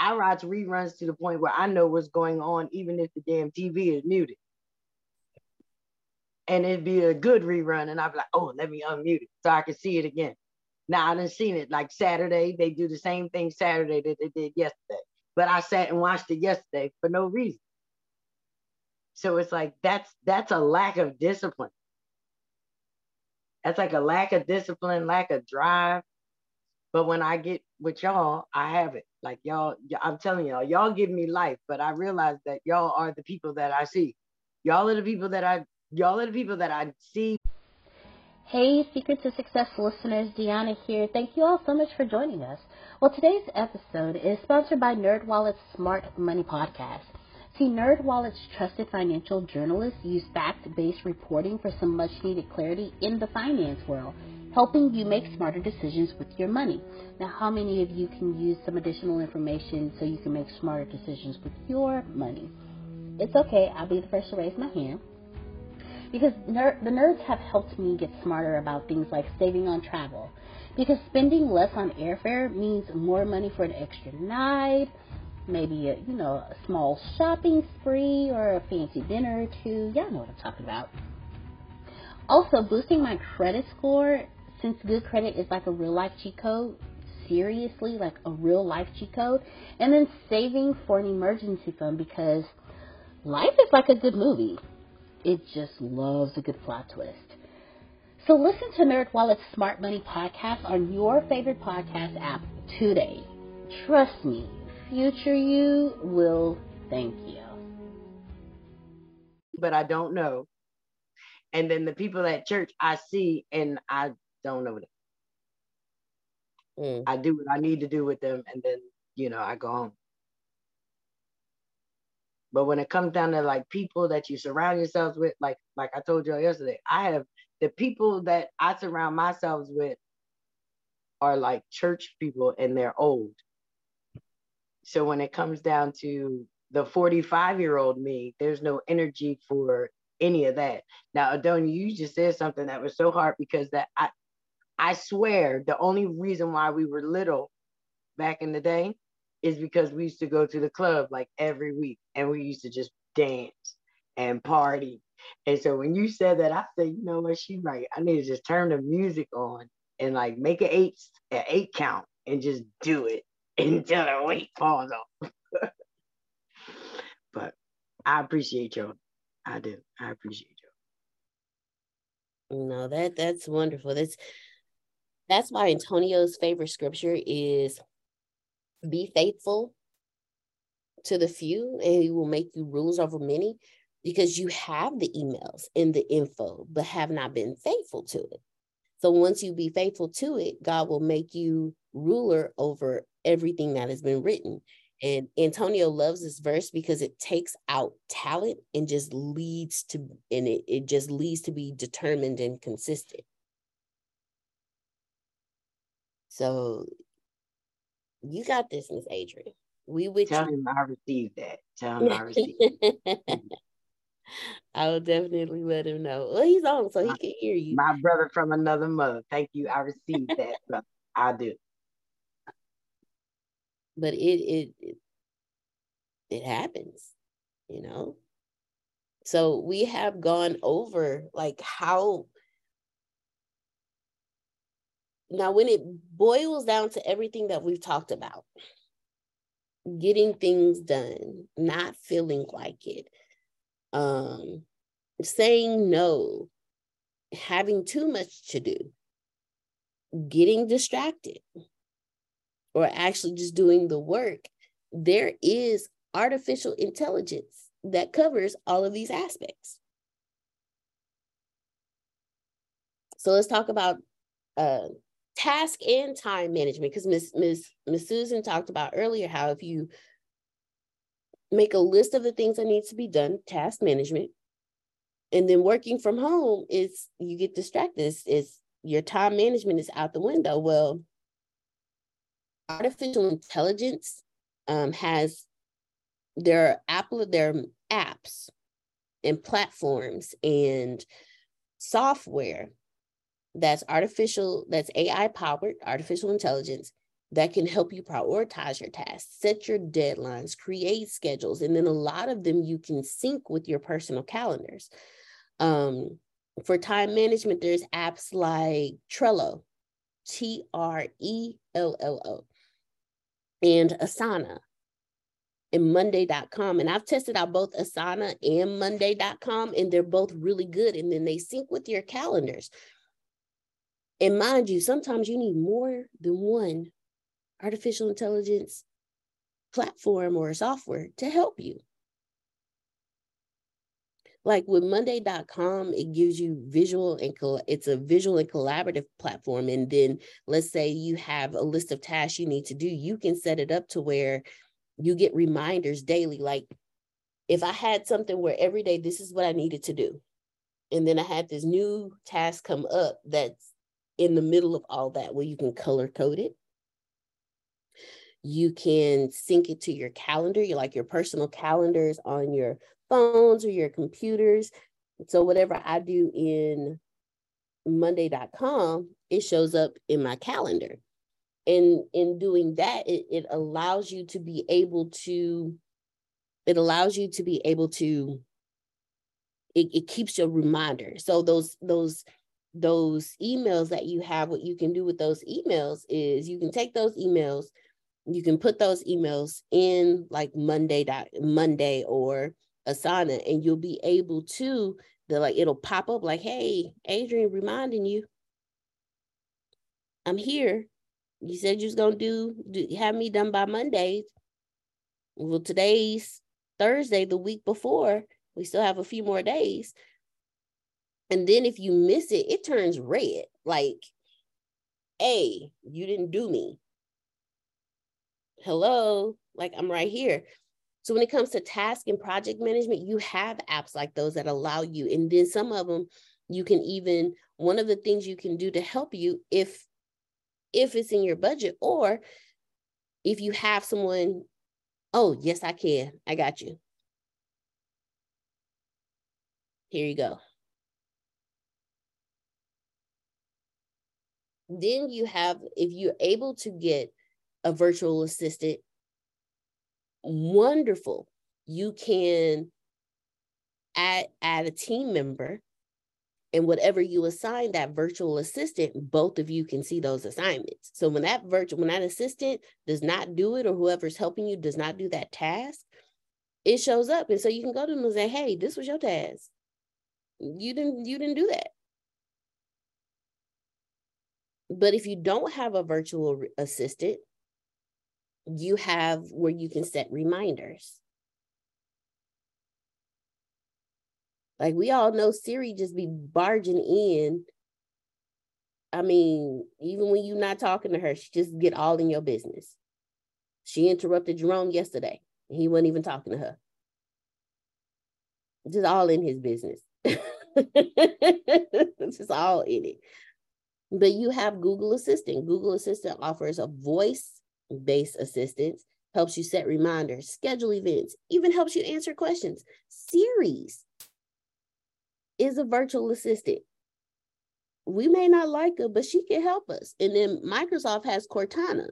I watch reruns to the point where I know what's going on, even if the damn T V is muted. And it'd be a good rerun, and I'd be like, oh, let me unmute it so I can see it again. Now, I done seen it like Saturday. They do the same thing Saturday that they did yesterday. But I sat and watched it yesterday for no reason. So it's like, that's that's a lack of discipline. That's like a lack of discipline, lack of drive. But when I get with y'all, I have it. Like y'all, I'm telling y'all, y'all give me life, but I realize that y'all are the people that I see. Y'all are the people that I, y'all are the people that I see. Hey, Secret to Success listeners, Deanna here. Thank you all so much for joining us. Well, today's episode is sponsored by NerdWallet's Smart Money Podcast. See, NerdWallet's trusted financial journalists use fact-based reporting for some much-needed clarity in the finance world, helping you make smarter decisions with your money. Now, how many of you can use some additional information so you can make smarter decisions with your money? It's okay, I'll be the first to raise my hand. Because ner- the nerds have helped me get smarter about things like saving on travel. Because spending less on airfare means more money for an extra night, maybe a, you know, a small shopping spree or a fancy dinner or two. Y'all know what I'm talking about. Also, boosting my credit score, since good credit is like a real-life cheat code, seriously, like a real-life cheat code, and then saving for an emergency fund because life is like a good movie. It just loves a good plot twist. So listen to NerdWallet's Smart Money Podcast on your favorite podcast app today. Trust me, future you will thank you. But I don't know. And then the people at church I see and I don't know them. Mm. I do what I need to do with them, and then, you know, I go home. But when it comes down to like people that you surround yourselves with, like like I told y'all yesterday, I have the people that I surround myself with are like church people, and they're old. So when it comes down to the forty-five-year-old me, there's no energy for any of that. Now, Adonia, you just said something that was so hard, because that I, I swear the only reason why we were little back in the day is because we used to go to the club like every week, and we used to just dance and party. And so when you said that, I said, you know what, she right. I need to just turn the music on and like make an eight, an eight count and just do it until the weight falls off. But I appreciate y'all. I do. I appreciate y'all. No, that that's wonderful. That's that's why Antonio's favorite scripture is, "Be faithful to the few, and he will make you rulers over many," because you have the emails and the info, but have not been faithful to it. So once you be faithful to it, God will make you ruler over everything that has been written. And Antonio loves this verse because it takes out talent and just leads to, and it, it just leads to be determined and consistent. So you got this, Miss Adrian. We with Tell you. Him I received that. Tell him I received that. I will definitely let him know. Well, he's on, so he my, can hear you. My brother from another mother. Thank you. I received that, brother. I do. But it, it it it happens, you know. So we have gone over like how. Now, when it boils down to everything that we've talked about, getting things done, not feeling like it, um, saying no, having too much to do, getting distracted, or actually just doing the work, there is artificial intelligence that covers all of these aspects. So let's talk about uh, task and time management, because Miss Miss Miss Susan talked about earlier how if you make a list of the things that needs to be done, task management, and then working from home is you get distracted. It's, it's your time management is out the window. Well, artificial intelligence um, has their app, their apps and platforms and software that's artificial, that's A I powered, artificial intelligence that can help you prioritize your tasks, set your deadlines, create schedules, and then a lot of them you can sync with your personal calendars. Um, for time management, there's apps like Trello, T R E L L O. And Asana and Monday dot com. And I've tested out both Asana and Monday dot com, and they're both really good. And then they sync with your calendars. And mind you, sometimes you need more than one artificial intelligence platform or software to help you. Like with Monday dot com, it gives you visual and coll- it's a visual and collaborative platform. And then let's say you have a list of tasks you need to do. You can set it up to where you get reminders daily. Like if I had something where every day, this is what I needed to do. And then I had this new task come up that's in the middle of all that, where you can color code it. You can sync it to your calendar. You like your personal calendars on your phones or your computers. So whatever I do in Monday dot com, it shows up in my calendar. And in doing that, it, it allows you to be able to, it allows you to be able to, it, it keeps your reminder. So those, those, those emails that you have, what you can do with those emails is you can take those emails, you can put those emails in like Monday, Monday or Asana, and you'll be able to, the like it'll pop up like, hey, Adrian, reminding you, I'm here. You said you was gonna do, do have me done by Monday. Well, today's Thursday, the week before, we still have a few more days. And then if you miss it, it turns red. Like hey, you didn't do me. Hello, like I'm right here. So when it comes to task and project management, you have apps like those that allow you. And then some of them, you can even, one of the things you can do to help you if, if it's in your budget, or if you have someone, oh, yes, I can. I got you. Here you go. Then you have, if you're able to get a virtual assistant, wonderful. You can add, add a team member, and whatever you assign that virtual assistant, both of you can see those assignments. So when that virtual, when that assistant does not do it, or whoever's helping you does not do that task, it shows up. And so you can go to them and say, hey, this was your task. You didn't, you didn't do that. But if you don't have a virtual assistant, you have where you can set reminders. Like we all know Siri just be barging in. I mean, even when you're not talking to her, she just get all in your business. She interrupted Jerome yesterday, and he wasn't even talking to her. Just all in his business. Just all in it. But you have Google Assistant. Google Assistant offers a voice based assistance, helps you set reminders, schedule events, even helps you answer questions. Series is a virtual assistant. We may not like her, but she can help us. And then Microsoft has Cortana.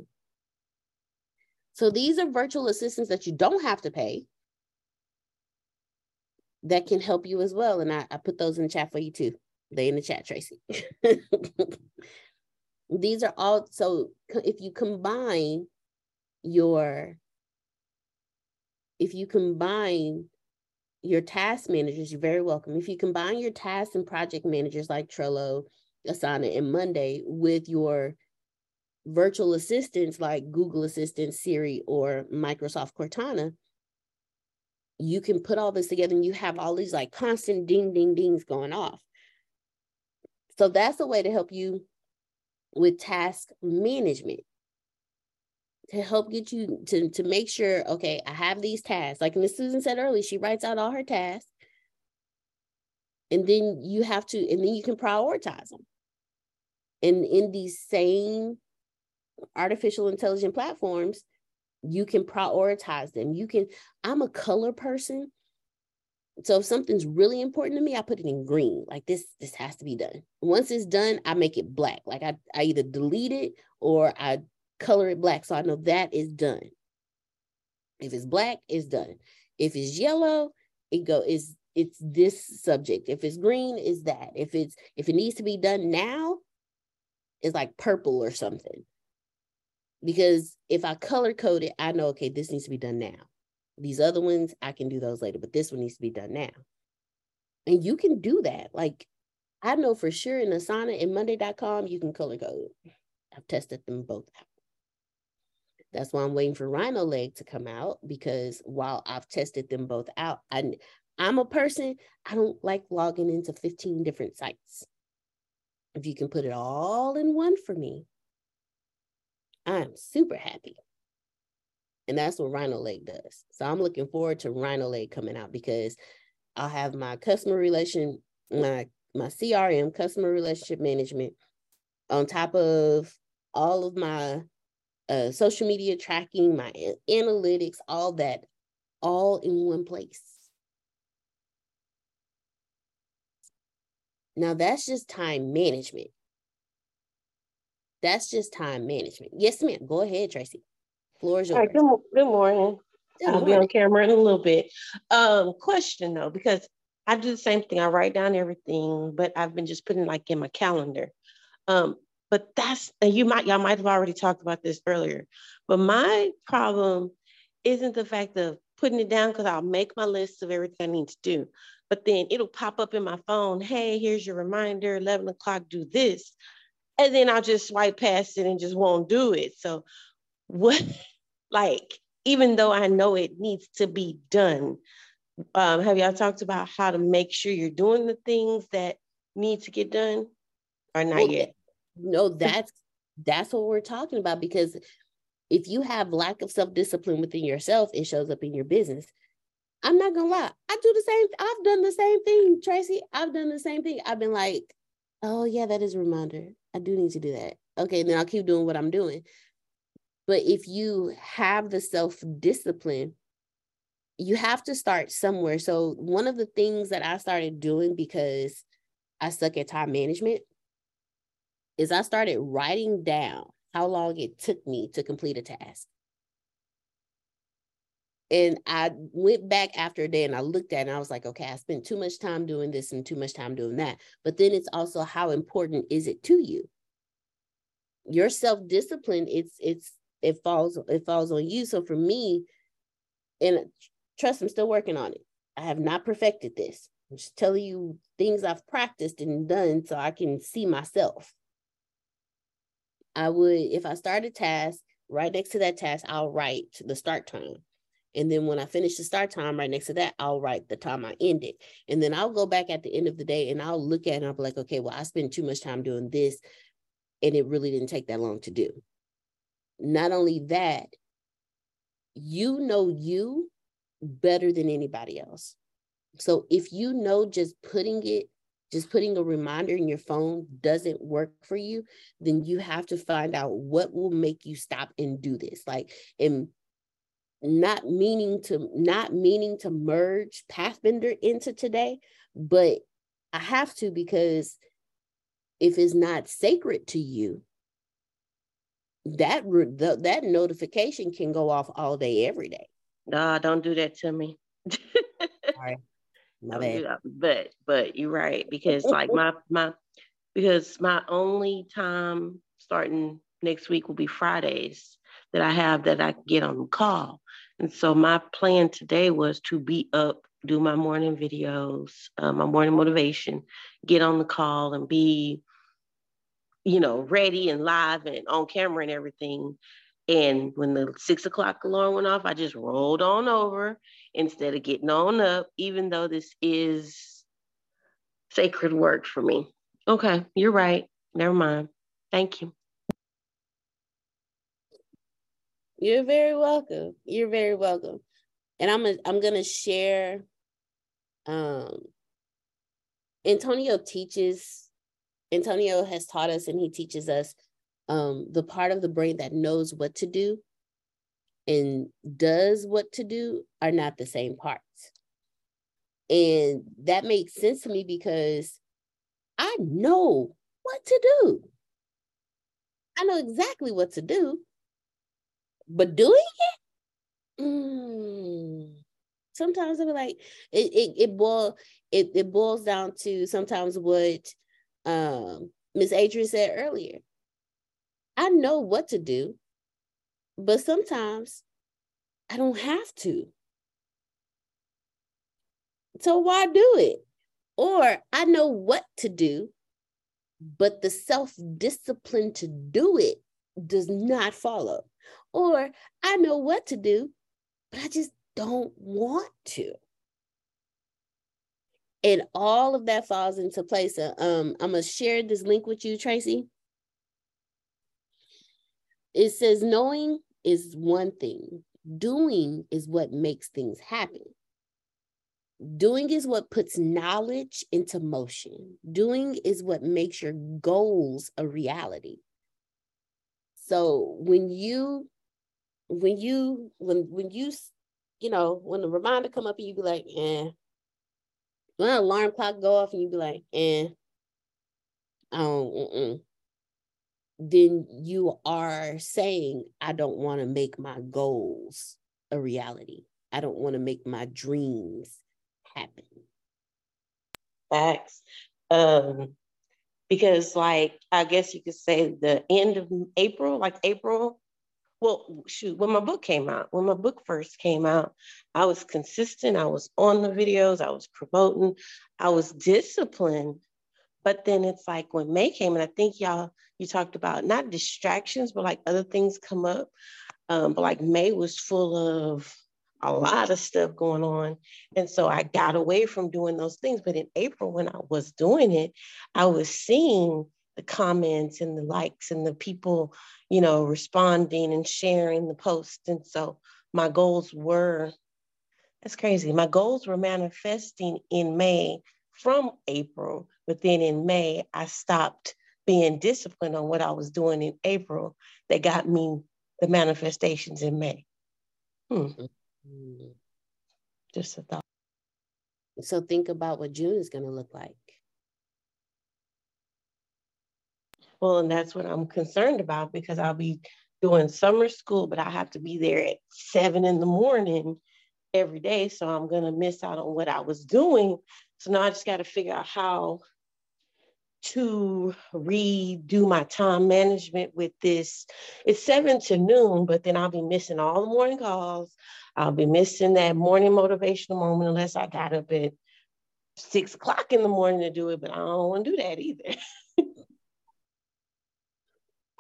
So these are virtual assistants that you don't have to pay that can help you as well. And I, I put those in the chat for you too. They in the chat, Tracy. These are all, so if you combine your, if you combine your task managers, you're very welcome. If you combine your task and project managers like Trello, Asana, and Monday with your virtual assistants like Google Assistant, Siri, or Microsoft Cortana, you can put all this together and you have all these like constant ding, ding, dings going off. So that's a way to help you with task management, to help get you to, to make sure, okay, I have these tasks. Like Miz Susan said earlier, she writes out all her tasks. And then you have to, and then you can prioritize them. And in these same artificial intelligence platforms, you can prioritize them. You can, I'm a color person. So if something's really important to me, I put it in green. Like this, this has to be done. Once it's done, I make it black. Like I, I either delete it or I color it black. So I know that is done. If it's black, it's done. If it's yellow, it go, it's, it's this subject. If it's green, it's that. If it's, if it needs to be done now, it's like purple or something. Because if I color code it, I know, okay, this needs to be done now. These other ones, I can do those later, but this one needs to be done now. And you can do that. Like, I know for sure in Asana and Monday dot com, you can color code. I've tested them both out. That's why I'm waiting for Rhino Leg to come out, because while I've tested them both out, I, I'm a person, I don't like logging into fifteen different sites. If you can put it all in one for me, I'm super happy. And that's what Rhino Leg does. So I'm looking forward to Rhino Leg coming out, because I'll have my customer relation, my, my C R M, customer relationship management, on top of all of my uh, social media tracking, my analytics, all that, all in one place. Now that's just time management. That's just time management. Yes, ma'am. Go ahead, Tracy. All right, good, good morning. Good I'll morning. Be on camera in a little bit. Um, question though, because I do the same thing. I write down everything, but I've been just putting like in my calendar. Um, but that's, and you might, y'all might have already talked about this earlier, but my problem isn't the fact of putting it down, because I'll make my list of everything I need to do, but then it'll pop up in my phone. Hey, here's your reminder, eleven o'clock, do this. And then I'll just swipe past it and just won't do it. So what, like, even though I know it needs to be done, um, have y'all talked about how to make sure you're doing the things that need to get done, or not well, yet? No, that's That's what we're talking about, because if you have lack of self-discipline within yourself, it shows up in your business. I'm not going to lie. I do the same. I've done the same thing, Tracy. I've done the same thing. I've been like, oh yeah, that is a reminder. I do need to do that. Okay, then I'll keep doing what I'm doing. But if you have the self-discipline, you have to start somewhere. So one of the things that I started doing because I suck at time management is I started writing down how long it took me to complete a task. And I went back after a day and I looked at it and I was like, okay, I spent too much time doing this and too much time doing that. But then it's also, how important is it to you? Your self-discipline, it's, it's, it falls, it falls on you. So for me, and trust, I'm still working on it. I have not perfected this. I'm just telling you things I've practiced and done so I can see myself. I would, if I start a task, right next to that task, I'll write the start time. And then when I finish the start time, right next to that, I'll write the time I ended. And then I'll go back at the end of the day and I'll look at it and I'll be like, okay, well, I spent too much time doing this and it really didn't take that long to do. Not only that, you know you better than anybody else. So if you know just putting it, just putting a reminder in your phone doesn't work for you, then you have to find out what will make you stop and do this. Like, and Not meaning to not meaning to merge Pathfinder into today, but I have to, because if it's not sacred to you, that the, that notification can go off all day, every day. No, don't do that to me. Sorry. My bad. But but you're right, because like my my because my only time starting next week will be Fridays that I have that I can get on the call. And so my plan today was to be up, do my morning videos, uh, my morning motivation, get on the call and be, you know, ready and live and on camera and everything. And when the six o'clock alarm went off, I just rolled on over instead of getting on up, even though this is sacred work for me. Okay, you're right. Never mind. Thank you. You're very welcome. You're very welcome. And I'm a, I'm going to share. Um, Antonio teaches, Antonio has taught us, and he teaches us um, the part of the brain that knows what to do and does what to do are not the same parts. And that makes sense to me because I know what to do. I know exactly what to do. But doing it, mm, sometimes I'll be like, it it it boil it it boils down to sometimes what um Miz Adrian said earlier. I know what to do, but sometimes I don't have to. So why do it? Or I know what to do, but the self-discipline to do it does not follow. Or I know what to do, but I just don't want to. And all of that falls into place. Uh, um, I'm going to share this link with you, Tracy. It says, knowing is one thing. Doing is what makes things happen. Doing is what puts knowledge into motion. Doing is what makes your goals a reality. So when you, when you, when, when you, you know, when the reminder come up and you be like, eh, when an alarm clock go off and you be like, eh, I don't, mm-mm, then you are saying, I don't want to make my goals a reality. I don't want to make my dreams happen. Facts. Um. Because, like, I guess you could say the end of April, like April, well, shoot, when my book came out, when my book first came out, I was consistent. I was on the videos. I was promoting. I was disciplined. But then it's like when May came, and I think y'all, you talked about not distractions, but like other things come up. Um, but like May was full of a lot of stuff going on. And so I got away from doing those things. But in April, when I was doing it, I was seeing the comments and the likes and the people, you know, responding and sharing the post. And so my goals were, that's crazy. My goals were manifesting in May from April, but then in May, I stopped being disciplined on what I was doing in April. That got me the manifestations in May. Hmm. Just a thought. So think about what June is going to look like. Well, and that's what I'm concerned about, because I'll be doing summer school, but I have to be there at seven in the morning every day. So I'm going to miss out on what I was doing. So now I just got to figure out how to redo my time management with this. It's seven to noon, but then I'll be missing all the morning calls. I'll be missing that morning motivational moment unless I got up at six o'clock in the morning to do it, but I don't want to do that either.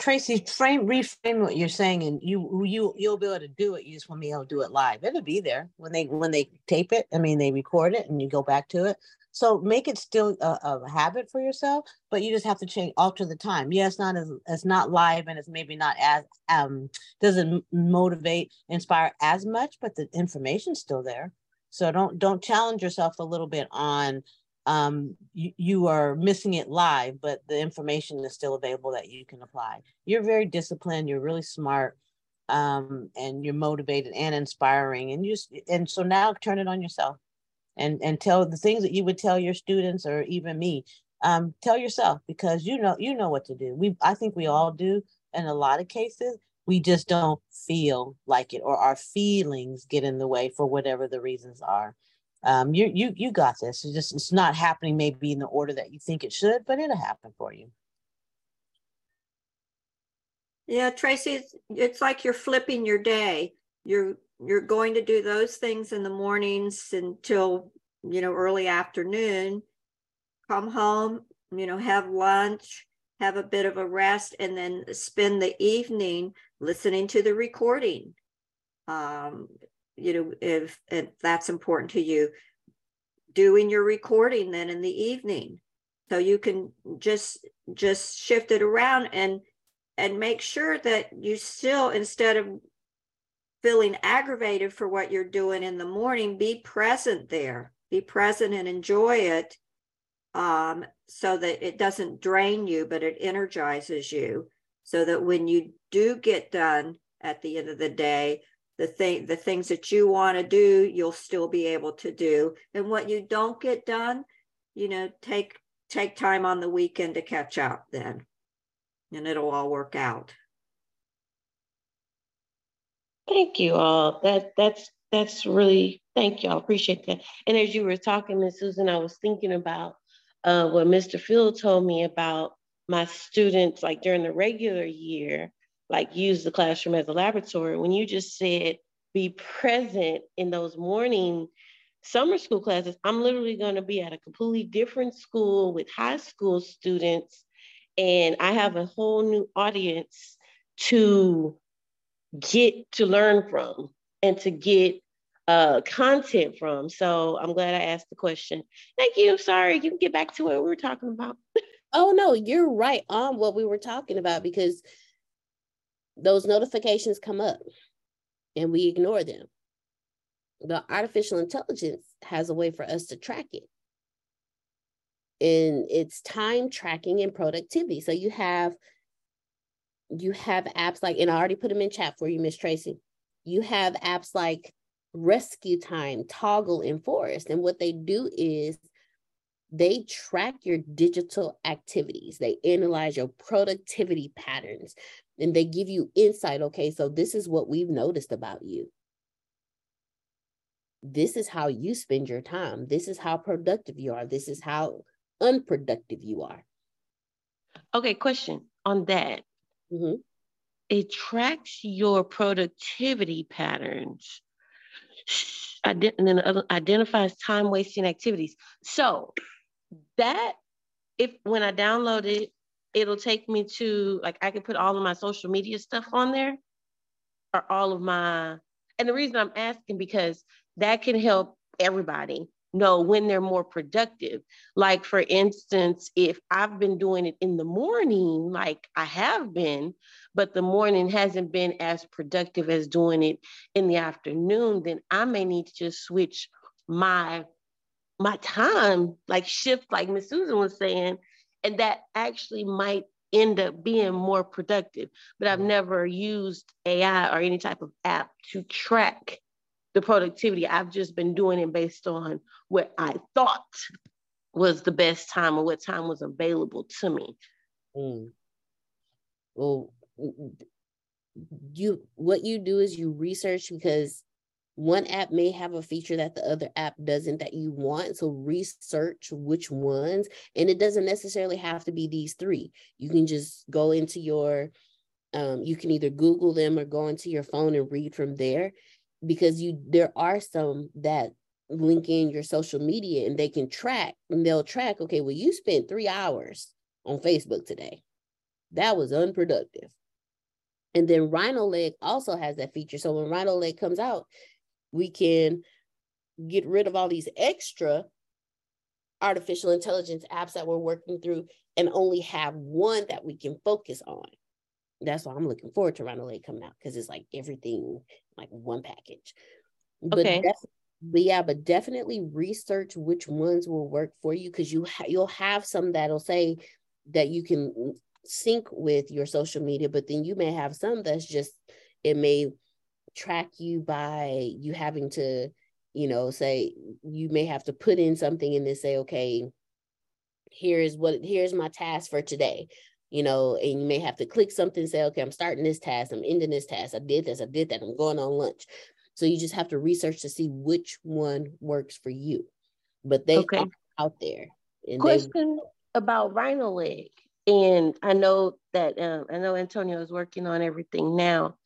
Tracy, frame reframe what you're saying, and you you you'll be able to do it. You just won't be able to do it live. It'll be there when they when they tape it. I mean, they record it, and you go back to it. So make it still a, a habit for yourself, but you just have to change, alter the time. Yeah, it's not as it's not live, and it's maybe not as um doesn't motivate, inspire as much, but the information's still there. So don't don't challenge yourself a little bit on. Um, you, you are missing it live, but the information is still available that you can apply. You're very disciplined. You're really smart, um, and you're motivated and inspiring. And you just, and so now turn it on yourself, and and tell the things that you would tell your students or even me. Um, tell yourself, because you know you know what to do. We I think we all do in a lot of cases. We just don't feel like it, or our feelings get in the way for whatever the reasons are. Um, you you you got this. It's just it's not happening maybe in the order that you think it should, but it'll happen for you. Yeah, Tracy, it's, it's like you're flipping your day. You're you're going to do those things in the mornings until, you know, early afternoon. Come home, you know, have lunch, have a bit of a rest, and then spend the evening listening to the recording. Um, you know, if, if that's important to you, doing your recording then in the evening. So you can just, just shift it around and, and make sure that you still, instead of feeling aggravated for what you're doing in the morning, be present there, be present and enjoy it, um, so that it doesn't drain you, but it energizes you, so that when you do get done at the end of the day, The thing, the things that you want to do, you'll still be able to do. And what you don't get done, you know, take take time on the weekend to catch up then. And it'll all work out. Thank you all. That that's that's really, thank you. I appreciate that. And as you were talking, Miz Susan, I was thinking about uh, what Mister Field told me about my students, like during the regular year, like use the classroom as a laboratory. When you just said, be present in those morning summer school classes, I'm literally gonna be at a completely different school with high school students. And I have a whole new audience to get to learn from and to get uh, content from. So I'm glad I asked the question. Thank you, sorry, you can get back to what we were talking about. Oh no, you're right on what we were talking about, because those notifications come up and we ignore them. The artificial intelligence has a way for us to track it. And it's time tracking and productivity. So you have, you have apps like, and I already put them in chat for you, Miss Tracy. You have apps like Rescue Time, Toggle, and Forest. And what they do is they track your digital activities. They analyze your productivity patterns, and they give you insight. Okay, so this is what we've noticed about you. This is how you spend your time. This is how productive you are. This is how unproductive you are. Okay, question on that. Mm-hmm. It tracks your productivity patterns. Ident- and then identifies time-wasting activities. So that, if when I download it, it'll take me to, like, I can put all of my social media stuff on there, or all of my, and the reason I'm asking, because that can help everybody know when they're more productive. Like, for instance, if I've been doing it in the morning, like I have been, but the morning hasn't been as productive as doing it in the afternoon, then I may need to just switch my my time, like shift, like Miss Susan was saying, and that actually might end up being more productive. But I've never used A I or any type of app to track the productivity. I've just been doing it based on what I thought was the best time or what time was available to me. Mm. Well, you, what you do is you research, because one app may have a feature that the other app doesn't that you want. So research which ones, and it doesn't necessarily have to be these three. You can just go into your, um, you can either Google them or go into your phone and read from there, because you, there are some that link in your social media and they can track, and they'll track, okay, well, you spent three hours on Facebook today. That was unproductive. And then Rhino Leg also has that feature. So when Rhino Leg comes out, we can get rid of all these extra artificial intelligence apps that we're working through and only have one that we can focus on. That's why I'm looking forward to Rhino Leg coming out, because it's like everything, like one package. But okay. Def- but yeah, but definitely research which ones will work for you, because you ha- you'll have some that'll say that you can sync with your social media, but then you may have some that's just, it may track you by you having to, you know, say you may have to put in something and then say, okay, here's what, here's my task for today. You know, and you may have to click something and say, okay, I'm starting this task, I'm ending this task, I did this, I did that, I'm going on lunch. So you just have to research to see which one works for you. But they okay. are out there. And question they- about Rhino Leg. And I know that, um, I know Antonio is working on everything now,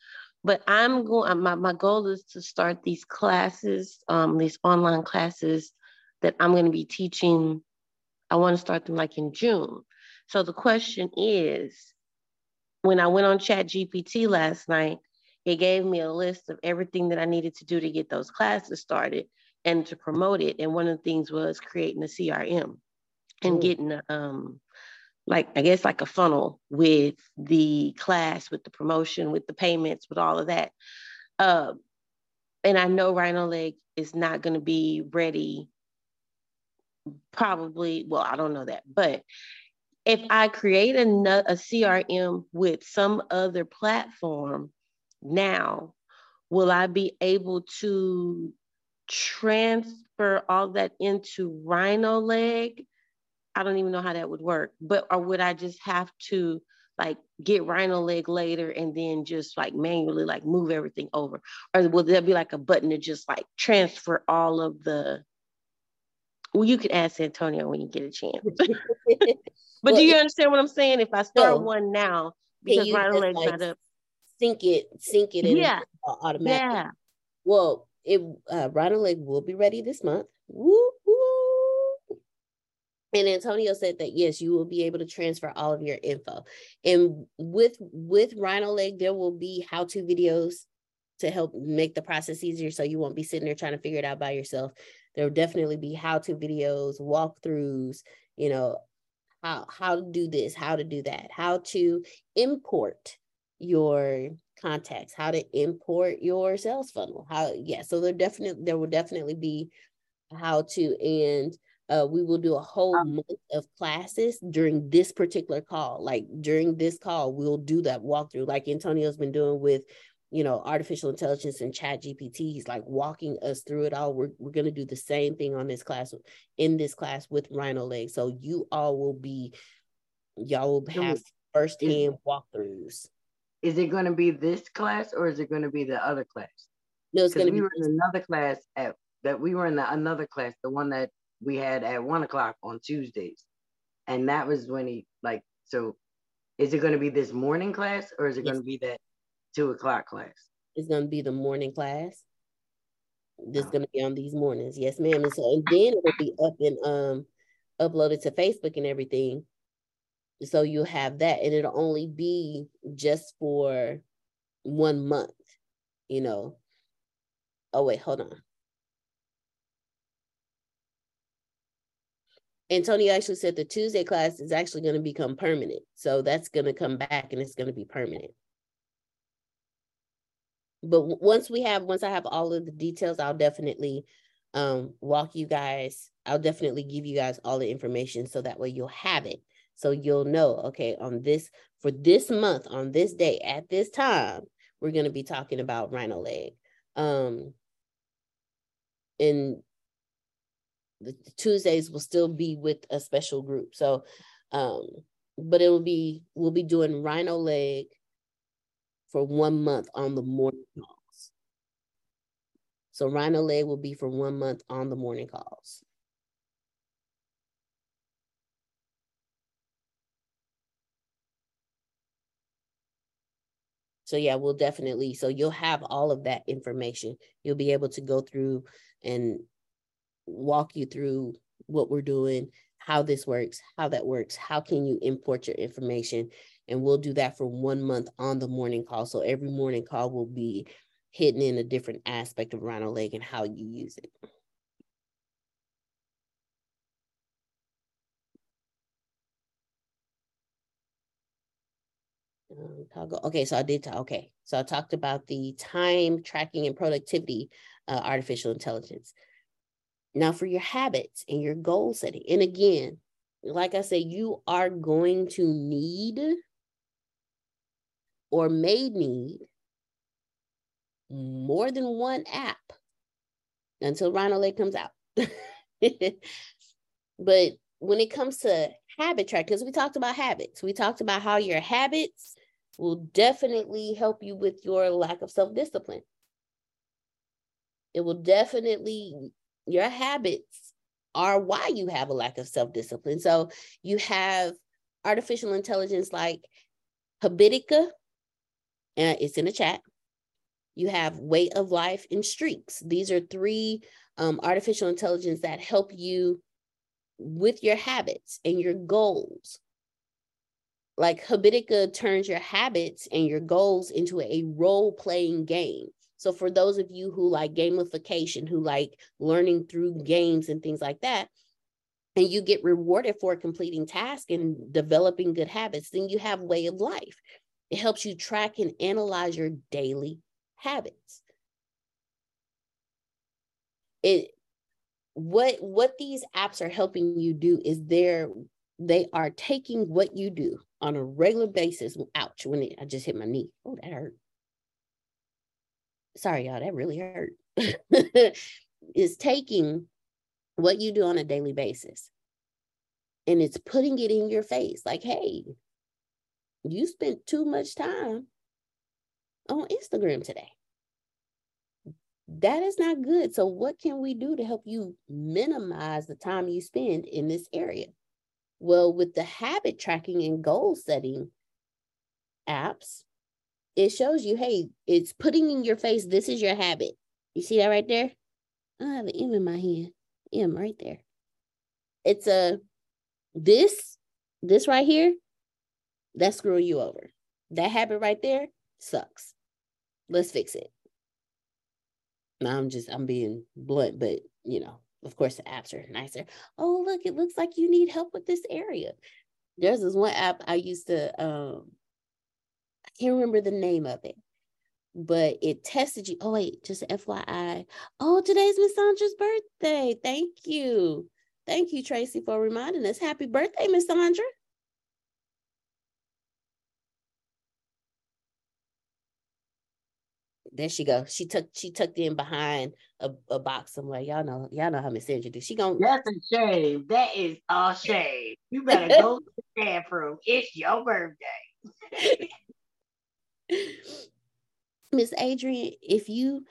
but I'm going, my, my goal is to start these classes, um, these online classes that I'm going to be teaching. I want to start them like in June. So the question is, when I went on ChatGPT last night, it gave me a list of everything that I needed to do to get those classes started and to promote it. And one of the things was creating a C R M and mm. getting a, um, like, I guess like a funnel with the class, with the promotion, with the payments, with all of that. Uh, and I know Rhino Leg is not going to be ready probably, well, I don't know that, but if I create a, a C R M with some other platform now, will I be able to transfer all that into Rhino Leg? I don't even know how that would work, but, or would I just have to like get Rhino Leg later and then just like manually like move everything over? Or will there be like a button to just like transfer all of the, well, you could ask Antonio when you get a chance. But well, do you understand what I'm saying? If I start so, one now, because Rhino Leg's like not up. Sync it, sync it in yeah. automatically. Yeah. Well, it, uh, Rhino Leg will be ready this month. Woo, woo. And Antonio said that, yes, you will be able to transfer all of your info. And with with Rhino Leg, there will be how-to videos to help make the process easier, so you won't be sitting there trying to figure it out by yourself. There will definitely be how-to videos, walkthroughs, you know, how, how to do this, how to do that, how to import your contacts, how to import your sales funnel. How, yeah, so there definitely there will definitely be how-to, and Uh, we will do a whole month of classes during this particular call. Like during this call, we'll do that walkthrough like Antonio's been doing with, you know, artificial intelligence and ChatGPT. He's like walking us through it all. We're, we're going to do the same thing on this class, in this class with Rhino Leg. So you all will be, y'all will have firsthand walkthroughs. Is it going to be this class or is it going to be the other class? No, it's going to be. We were in another class at, that we were in the, another class, the one that we had at one o'clock on Tuesdays. And that was when he like, so is it going to be this morning class or is it yes. going to be that two o'clock class? It's going to be the morning class. This oh. going to be on these mornings. Yes, ma'am. And so, and then it will be up and um, uploaded to Facebook and everything. So you'll have that, and it'll only be just for one month, you know. Oh, wait, hold on. Antonio actually said the Tuesday class is actually going to become permanent. So that's going to come back and it's going to be permanent. But once we have, once I have all of the details, I'll definitely um, walk you guys. I'll definitely give you guys all the information so that way you'll have it. So you'll know, okay, on this, for this month, on this day, at this time, we're going to be talking about Rhino Leg. Um, and the Tuesdays will still be with a special group. So, um, but it will be, we'll be doing Rhino Leg for one month on the morning calls. So Rhino Leg will be for one month on the morning calls. So yeah, we'll definitely, so you'll have all of that information. You'll be able to go through and walk you through what we're doing, how this works, how that works, how can you import your information. And we'll do that for one month on the morning call. So every morning call will be hitting in a different aspect of Rhino Leg and how you use it. Um, toggle. Okay, so I did talk. Okay, so I talked about the time tracking and productivity, uh, artificial intelligence. Now for your habits and your goal setting. And again, like I said, you are going to need or may need more than one app until Rhino Leg comes out. But when it comes to habit track, because we talked about habits, we talked about how your habits will definitely help you with your lack of self-discipline. It will definitely, your habits are why you have a lack of self-discipline. So you have artificial intelligence like Habitica, and it's in the chat. You have Way of Life and Streaks. These are three um, artificial intelligence that help you with your habits and your goals. Like Habitica turns your habits and your goals into a role-playing game. So for those of you who like gamification, who like learning through games and things like that, and you get rewarded for completing tasks and developing good habits, then you have Way of Life. It helps you track and analyze your daily habits. It what what these apps are helping you do is they're they are taking what you do on a regular basis. Ouch, when it, I just hit my knee. Oh, that hurt. Sorry, y'all, that really hurt. It's taking what you do on a daily basis and it's putting it in your face. Like, hey, you spent too much time on Instagram today. That is not good. So what can we do to help you minimize the time you spend in this area? Well, with the habit tracking and goal setting apps, it shows you, hey, it's putting in your face, this is your habit. You see that right there? I have an M in my hand. M right there. It's a, this, this right here, that's screwing you over. That habit right there sucks. Let's fix it. Now I'm just, I'm being blunt, but you know, of course the apps are nicer. Oh, look, it looks like you need help with this area. There's this one app I used to, um, I can't remember the name of it, but it tested you. Oh, wait, just F Y I. Oh, today's Miss Sandra's birthday. Thank you. Thank you, Tracy, for reminding us. Happy birthday, Miss Sandra. There she goes. She tucked, she tucked in behind a, a box somewhere. Y'all know, y'all know how Miss Sandra do. She gonna. That's a shame. That is all shame. You better go to the bathroom. It's your birthday. Miss Adrian, if you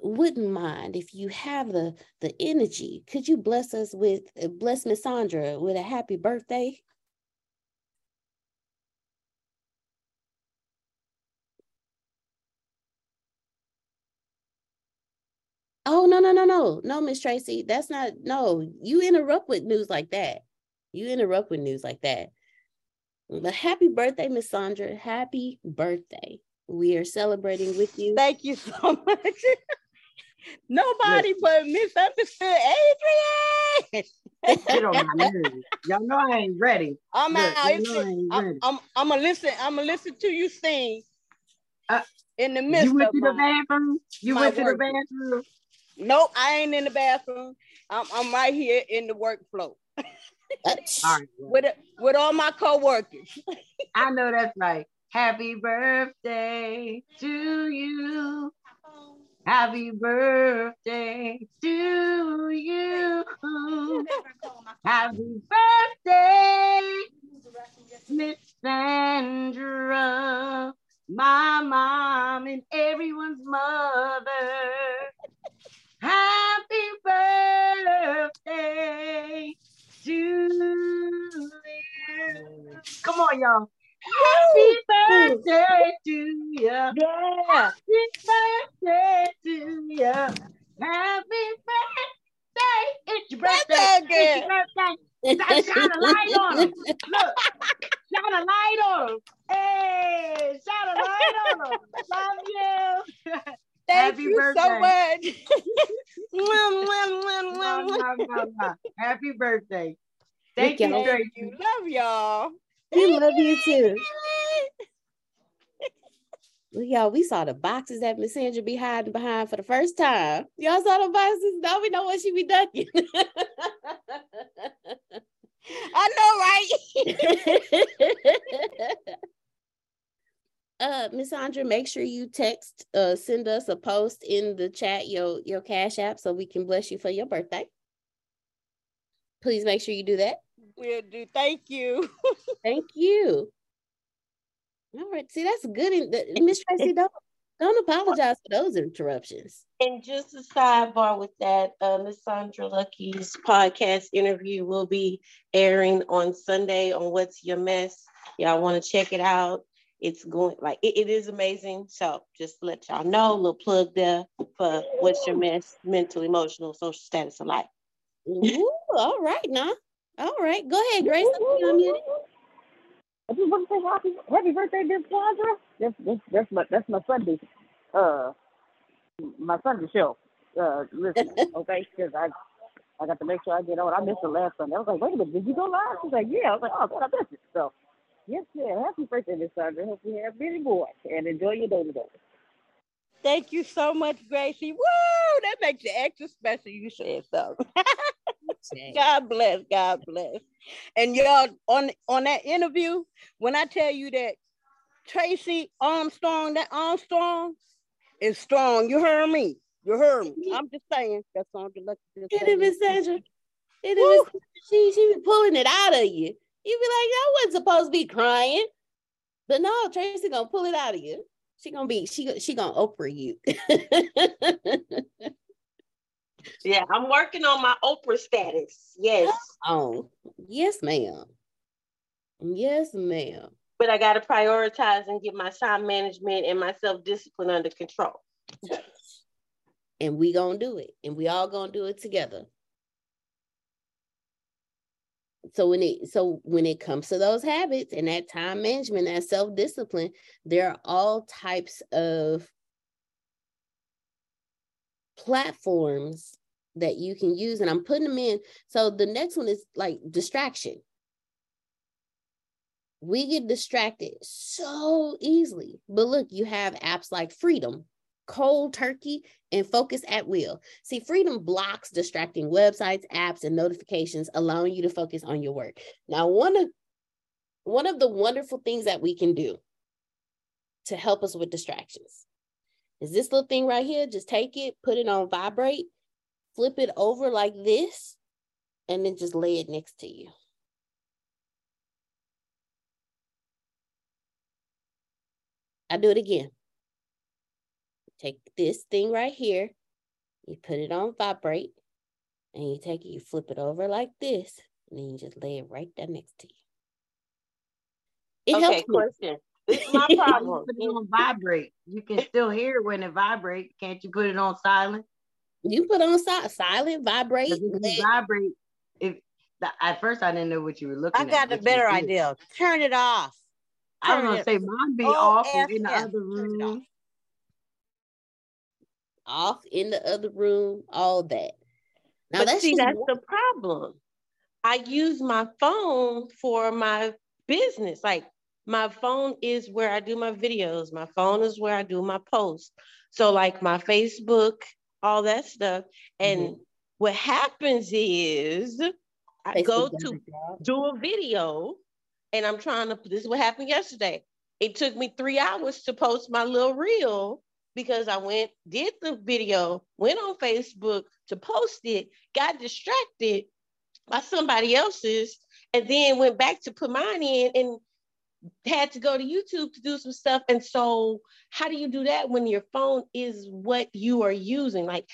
wouldn't mind, if you have the the energy, could you bless us with bless Miss Sandra with a happy birthday? Oh no no no no no, Miss Tracy, that's not no. You interrupt with news like that. You interrupt with news like that. But happy birthday, Miss Sandra. Happy birthday. We are celebrating with you. Thank you so much. Nobody Listen. But misunderstood Adrian. Get on my nerves. Y'all know I ain't ready. I'm Look, out. You know I ain't ready. I'm, I'm, I'm gonna listen. I'm gonna listen to you sing. Uh, in the midst. You went of to the my, bathroom. You went to work. the bathroom. Nope, I ain't in the bathroom. I'm, I'm right here in the workflow. All right, with a, with all my co-workers. I know that's right. Happy birthday to you. Happy birthday to you. Happy birthday, Miss Sandra, my mom and everyone's mother. Happy birthday to you. Come on, y'all. Happy birthday to you. Yeah. Happy birthday to you. Happy birthday. It's your birthday. It's your birthday. Shine a light on them. Look. Shine a light on them. Hey, shine a light on them. Love you. Thank Happy you birthday. so much. no, no, no, no. Happy birthday. Thank you. Thank you. Love y'all. We love you too. Well, y'all, we saw the boxes that Miss Sandra be hiding behind for the first time. Y'all saw the boxes? Now we know what she be ducking. I know, right? uh, Miss Sandra, make sure you text, uh, send us a post in the chat, your, your Cash App, so we can bless you for your birthday. Please make sure you do that. We'll do. Thank you. Thank you. All right. See, that's good. Miss Tracy, don't, don't apologize for those interruptions. And just a sidebar with that, uh, Miss Sandra Lucky's podcast interview will be airing on Sunday on What's Your Mess. Y'all want to check it out. It's going like it, it is amazing. So just to let y'all know, a little plug there for What's Your Mess, mental, emotional, social status of life. Ooh, all right now. All right, go ahead, Grace. I just want to say happy, happy birthday, Miss Sandra. That's, that's, that's my that's my Sunday, uh, my Sunday show. Uh, listen, okay, because I I got to make sure I get on. I missed the last Sunday. I was like, wait a minute, did you go live? She's like, yeah. I was like, oh God, I missed it. So yes, yeah, happy birthday, Miss Sandra. Hope you have many more and enjoy your day today. Thank you so much, Gracie. Woo, that makes you extra special. You said so. God bless, God bless. And y'all, on, on that interview, when I tell you that Tracy Armstrong, that Armstrong is strong. You heard me. You heard me. I'm just saying. That's all I'm lucky to say. It is Sandra. It is. She, she be pulling it out of you. You be like, I wasn't supposed to be crying. But no, Tracy gonna pull it out of you. She gonna be, she, she gonna Oprah you. Yeah, I'm working on my Oprah status. Yes. Oh, yes, ma'am. Yes, ma'am. But I got to prioritize and get my time management and my self-discipline under control. And we gonna do it. And we all gonna do it together. So when it so when it comes to those habits and that time management, that self-discipline, there are all types of platforms that you can use, and I'm putting them in. So the next one is like distraction. We get distracted so easily, but look, you have apps like Freedom, Cold Turkey, and Focus at Will. See, Freedom blocks distracting websites, apps, and notifications, allowing you to focus on your work. Now, one of one of the wonderful things that we can do to help us with distractions is this little thing right here. Just take it, put it on vibrate, flip it over like this, and then just lay it next to you. I do it again. Take this thing right here, you put it on vibrate, and you take it, you flip it over like this, and then you just lay it right there next to you. It okay, helps question. It's my problem. Put it on vibrate. You can still hear when it vibrates. Can't you put it on silent? You put on si- silent, vibrate. If vibrate. If the, at first I didn't know what you were looking at. I got at, a better idea. Turn it off. Turn I was gonna say mine be off in the other room. off in the other room, all that. Now but that's see, that's one. the problem. I use my phone for my business. Like my phone is where I do my videos. My phone is where I do my posts. So like my Facebook, all that stuff. And mm-hmm. what happens is I Facebook go to do a video and I'm trying to, this is what happened yesterday. It took me three hours to post my little reel because I went, did the video, went on Facebook to post it, got distracted by somebody else's, and then went back to put mine in and had to go to YouTube to do some stuff. And so how do you do that when your phone is what you are using? Like,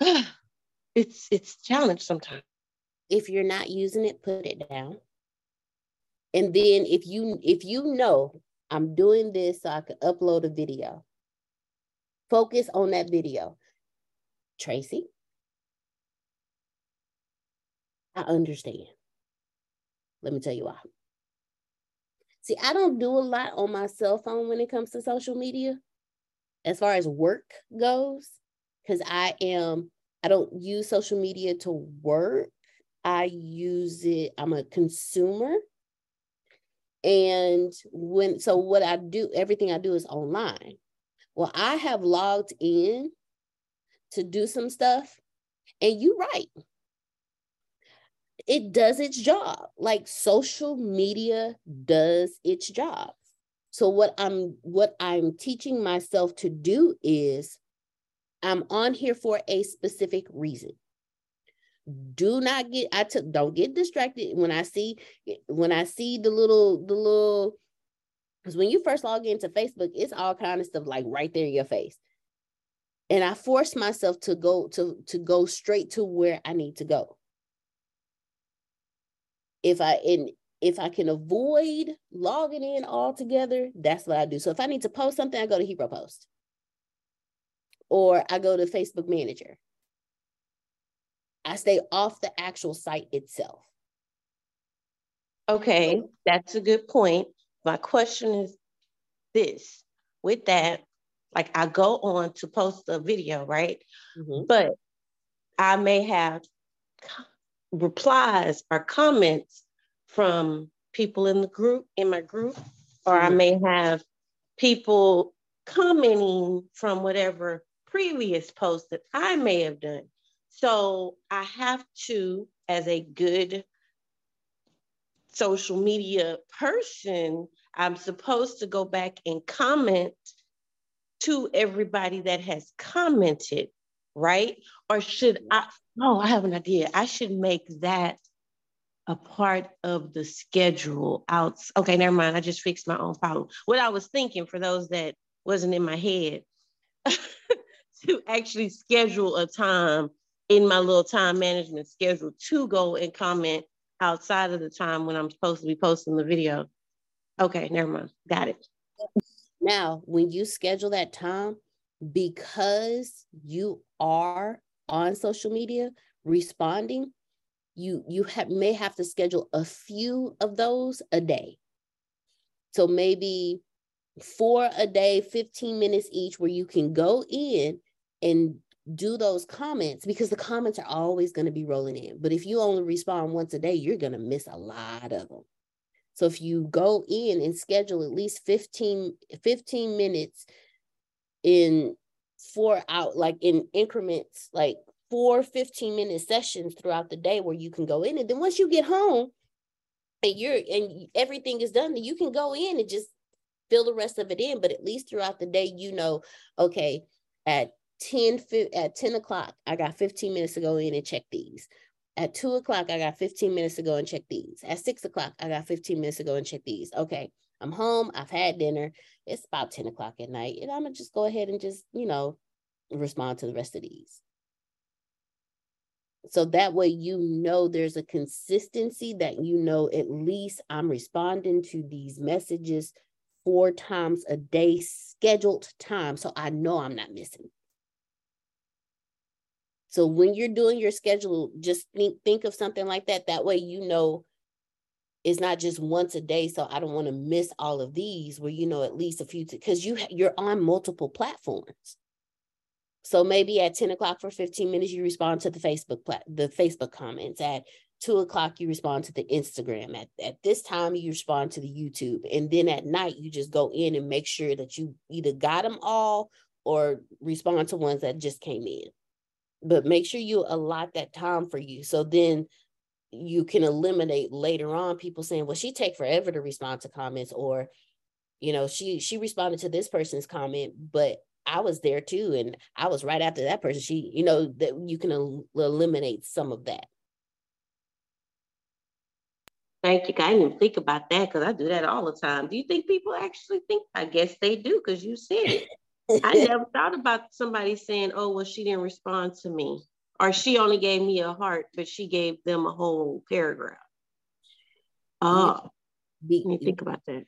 uh, it's it's a challenge sometimes. If you're not using it, put it down. And then if you if you know, I'm doing this so I can upload a video, focus on that video. Tracy, I understand. Let me tell you why. See, I don't do a lot on my cell phone when it comes to social media, as far as work goes, because I am, I don't use social media to work. I use it, I'm a consumer. And when, so what I do, everything I do is online. Well, I have logged in to do some stuff, and you're right. It does its job. Like social media does its job. So what I'm, what I'm teaching myself to do is I'm on here for a specific reason. Do not get, I took, don't get distracted when I see, when I see the little, the little, because when you first log into Facebook, it's all kind of stuff like right there in your face. And I forced myself to go, to, to go straight to where I need to go. If I, and if I can avoid logging in altogether, that's what I do. So if I need to post something, I go to Hero Post or I go to Facebook Manager. I stay off the actual site itself. Okay, that's a good point. My question is this, with that, like I go on to post a video, right? Mm-hmm. But I may have replies or comments from people in the group, in my group, or mm-hmm. I may have people commenting from whatever previous post that I may have done. So I have to, as a good social media person, I'm supposed to go back and comment to everybody that has commented, right? Or should I, oh, I have an idea. I should make that a part of the schedule out. Okay, never mind. I just fixed my own problem. What I was thinking, for those that wasn't in my head, to actually schedule a time in my little time management schedule to go and comment outside of the time when I'm supposed to be posting the video. Okay, never mind. Got it. Now, when you schedule that time, because you are on social media responding, you, you have, may have to schedule a few of those a day. So maybe four a day, fifteen minutes each, where you can go in and do those comments, because the comments are always going to be rolling in. But if you only respond once a day, you're going to miss a lot of them. So if you go in and schedule at least fifteen minutes in four out, like in increments, like four fifteen minute sessions throughout the day where you can go in. And then once you get home and you're, and everything is done, then you can go in and just fill the rest of it in. But at least throughout the day, you know, okay, at ten, at ten o'clock, I got fifteen minutes to go in and check these. At two o'clock, I got fifteen minutes to go and check these. At six o'clock, I got fifteen minutes to go and check these. Okay, I'm home. I've had dinner. It's about ten o'clock at night. And I'm going to just go ahead and just, you know, respond to the rest of these. So that way, you know, there's a consistency that, you know, at least I'm responding to these messages four times a day, scheduled time. So I know I'm not missing. So when you're doing your schedule, just think, think of something like that. That way, you know, it's not just once a day. So I don't want to miss all of these, where, you know, at least a few, because you, you're on multiple platforms. So maybe at ten o'clock for fifteen minutes, you respond to the Facebook plat- the Facebook comments. At two o'clock, you respond to the Instagram. At, at this time, you respond to the YouTube. And then at night, you just go in and make sure that you either got them all or respond to ones that just came in. But make sure you allot that time for you. So then you can eliminate later on people saying, well, she take forever to respond to comments, or, you know, she she responded to this person's comment, but I was there too. And I was right after that person. She, you know, that you can el- eliminate some of that. Thank you. I didn't even think about that because I do that all the time. Do you think people actually think? I guess they do because you said it. I never thought about somebody saying, oh, well, she didn't respond to me, or she only gave me a heart, but she gave them a whole paragraph. Oh, let me think about that.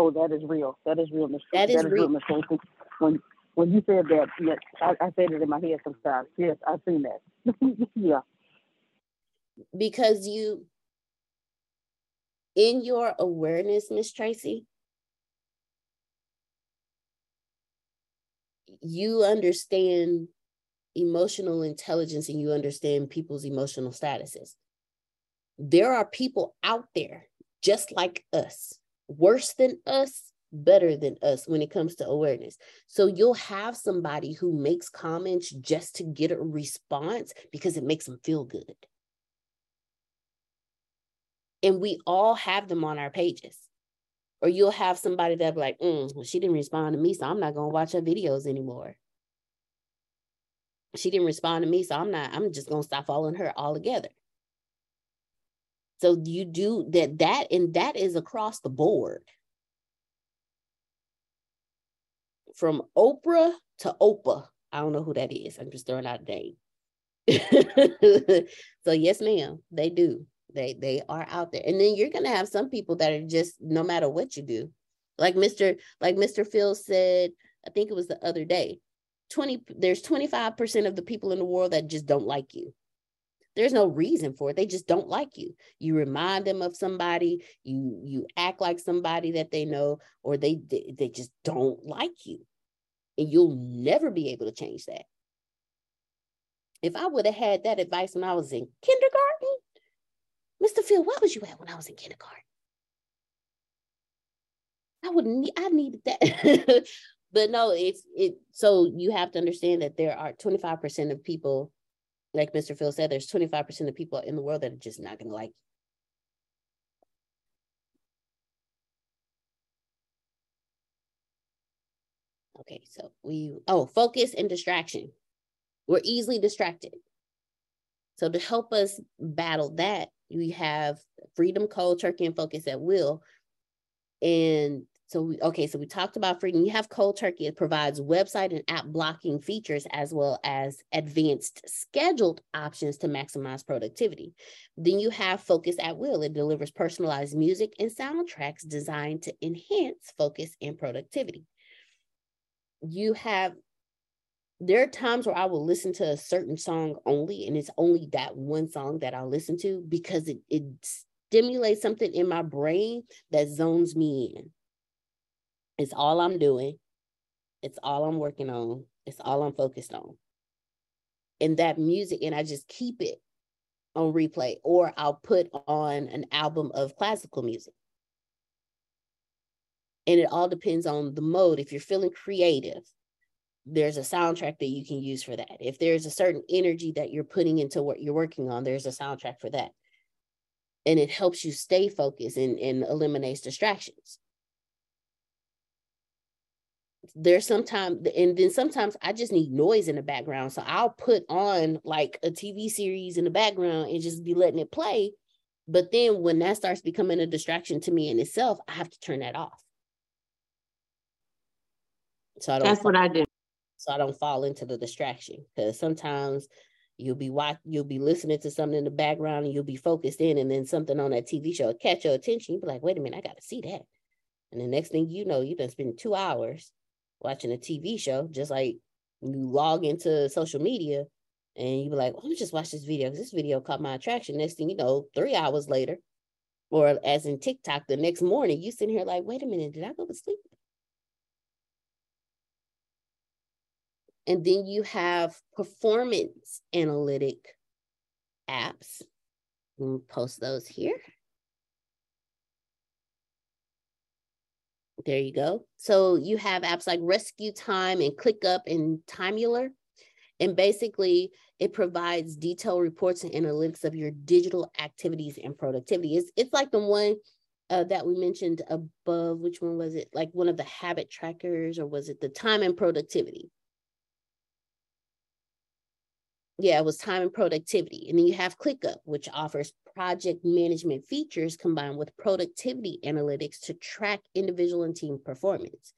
Oh, that is real. That is real. Mistake. That is, that is real. Mistake. When, when you said that, yes, I, I said it in my head sometimes. Yes, I've seen that. Yeah. Because you, in your awareness, Miss Tracy, you understand emotional intelligence and you understand people's emotional statuses. There are people out there just like us, worse than us, better than us when it comes to awareness. So you'll have somebody who makes comments just to get a response because it makes them feel good. And we all have them on our pages. Or you'll have somebody that'll be like, mm, well, she didn't respond to me, so I'm not going to watch her videos anymore. She didn't respond to me, so I'm not, I'm just going to stop following her altogether. So you do that, that, and that is across the board. From Oprah to Oprah. I don't know who that is. I'm just throwing out a name. So yes, ma'am, they do. They they are out there. And then you're going to have some people that are just, no matter what you do, like Mister like Mister Phil said, I think it was the other day, twenty there's twenty-five percent of the people in the world that just don't like you. There's no reason for it. They just don't like you. You remind them of somebody, you you act like somebody that they know, or they they just don't like you. And you'll never be able to change that. If I would have had that advice when I was in kindergarten, Mister Phil, where was you at when I was in kindergarten? I wouldn't need, I needed that. But no, it's it. So you have to understand that there are twenty-five percent of people, like Mister Phil said, there's twenty-five percent of people in the world that are just not going to like you. Okay, so we, oh, focus and distraction. We're easily distracted. So to help us battle that, we have Freedom, Cold Turkey, and Focus at Will. And so, we, okay, so we talked about Freedom. You have Cold Turkey. It provides website and app blocking features as well as advanced scheduled options to maximize productivity. Then you have Focus at Will. It delivers personalized music and soundtracks designed to enhance focus and productivity. You have There are times where I will listen to a certain song only, and it's only that one song that I'll listen to because it, it stimulates something in my brain that zones me in. It's all I'm doing. It's all I'm working on. It's all I'm focused on. And that music, and I just keep it on replay, or I'll put on an album of classical music. And it all depends on the mode. If you're feeling creative, there's a soundtrack that you can use for that. If there's a certain energy that you're putting into what you're working on, there's a soundtrack for that. And it helps you stay focused and, and eliminates distractions. There's sometimes, and then sometimes I just need noise in the background. So I'll put on like a T V series in the background and just be letting it play. But then when that starts becoming a distraction to me in itself, I have to turn that off. So I don't. That's what I do. So I don't fall into the distraction, because sometimes you'll be watch, you'll be listening to something in the background and you'll be focused in, and then something on that T V show will catch your attention. You'll be like, wait a minute, I got to see that. And the next thing you know, you've been spending two hours watching a T V show, just like you log into social media and you'll be like, well, let me just watch this video because this video caught my attraction. Next thing you know, three hours later, or as in TikTok, the next morning, you sitting here like, wait a minute, did I go to sleep? And then you have performance analytic apps. We'll post those here. There you go. So you have apps like Rescue Time and ClickUp and Timeular. And basically, it provides detailed reports and analytics of your digital activities and productivity. It's, it's like the one uh, that we mentioned above. Which one was it? Like one of the habit trackers, or was it the time and productivity? Yeah, it was time and productivity. And then you have ClickUp, which offers project management features combined with productivity analytics to track individual and team performance.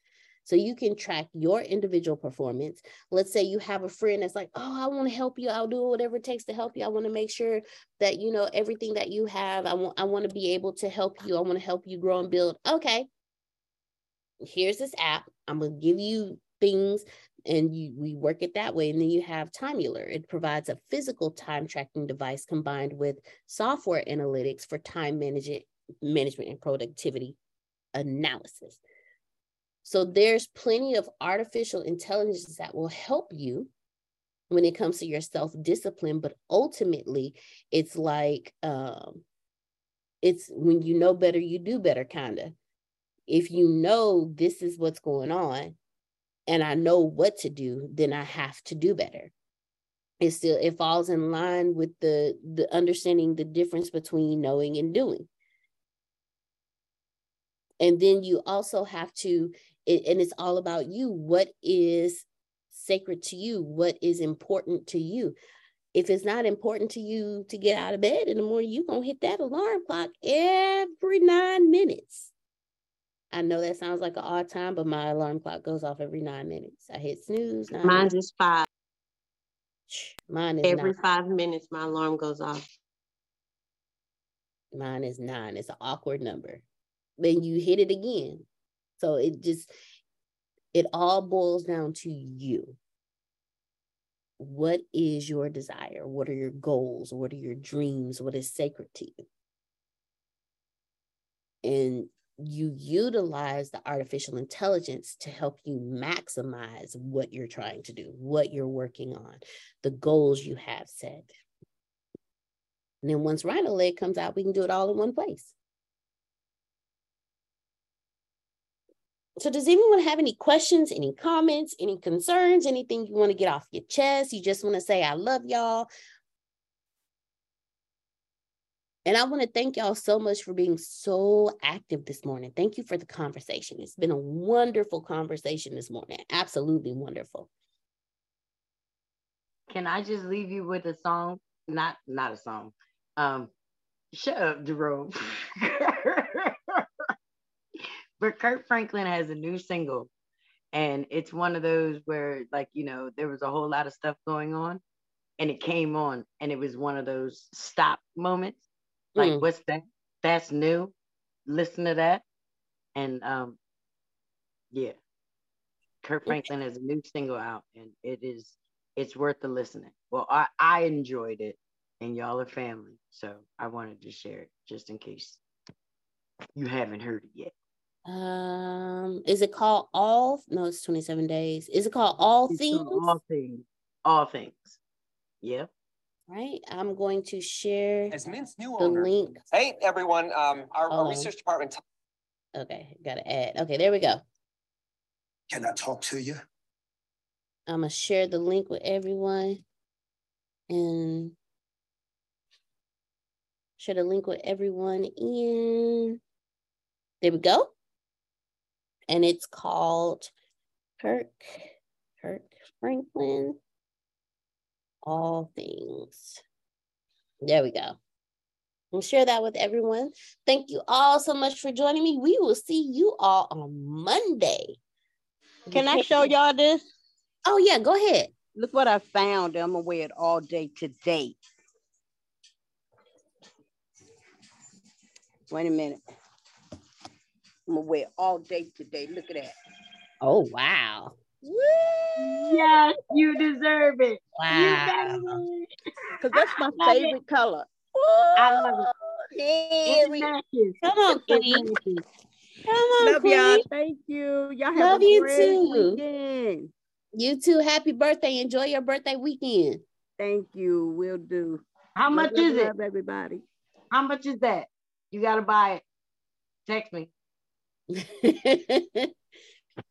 So you can track your individual performance. Let's say you have a friend that's like, oh, I want to help you. I'll do whatever it takes to help you. I want to make sure that you know everything that you have. I want, I want to be able to help you. I want to help you grow and build. Okay, here's this app. I'm going to give you things, and you, we work it that way. And then you have Timeular. It provides a physical time tracking device combined with software analytics for time management, management and productivity analysis. So there's plenty of artificial intelligence that will help you when it comes to your self-discipline, but ultimately it's like, um, it's when you know better, you do better, kind of. If you know this is what's going on, and I know what to do, then I have to do better. It still, it falls in line with the, the understanding the difference between knowing and doing. And then you also have to, it, and it's all about you. What is sacred to you? What is important to you? If it's not important to you to get out of bed in the morning, you're going to hit that alarm clock every nine minutes. I know that sounds like an odd time, but my alarm clock goes off every nine minutes. I hit snooze. Nine Mine's minutes. Is five. Mine is every nine. Five minutes, my alarm goes off. Mine is nine. It's an awkward number. Then you hit it again. So it just, it all boils down to you. What is your desire? What are your goals? What are your dreams? What is sacred to you? And you utilize the artificial intelligence to help you maximize what you're trying to do, what you're working on, the goals you have set. And then once Rhino Leg comes out, we can do it all in one place. So does anyone have any questions, any comments, any concerns, anything you want to get off your chest? You just want to say, I love y'all. And I want to thank y'all so much for being so active this morning. Thank you for the conversation. It's been a wonderful conversation this morning. Absolutely wonderful. Can I just leave you with a song? Not, not a song. Um, shut up, Jerome. But Kirk Franklin has a new single. And it's one of those where, like, you know, there was a whole lot of stuff going on. And it came on. And it was one of those stop moments. Like, mm. what's that? That's new. Listen to that. And um, yeah, Kirk Franklin has a new single out, and it is, it's worth the listening. Well, I, I enjoyed it, and y'all are family. So I wanted to share it just in case you haven't heard it yet. Um, is it called All? No, it's twenty-seven Days. Is it called All it's Things? All Things. All Things. Yeah. Right, I'm going to share as Mint's new the owner. Link. Hey, everyone, um, our, oh. our research department. T- okay, got to add. Okay, there we go. Can I talk to you? I'm going to share the link with everyone. And share the link with everyone in. There we go. And it's called Kirk, Kirk Franklin. All Things. There we go. I'll share that with everyone. Thank you all so much for joining me. We will see you all on Monday. Can I show y'all this? Oh, yeah, go ahead. Look what I found. I'm going to wear it all day today. Wait a minute. I'm going to wear it all day today. Look at that. Oh, wow. Woo! Yes, you deserve it. Wow. Because that's my favorite it. color. Woo! I love it. It matches. Come on, Queen. Come on, Love Queen. Y'all. Thank you. Y'all have Love a great you too. weekend. You too. Happy birthday. Enjoy your birthday weekend. Thank you. Will do. How much is it? Everybody. How much is that? You got to buy it. Text me.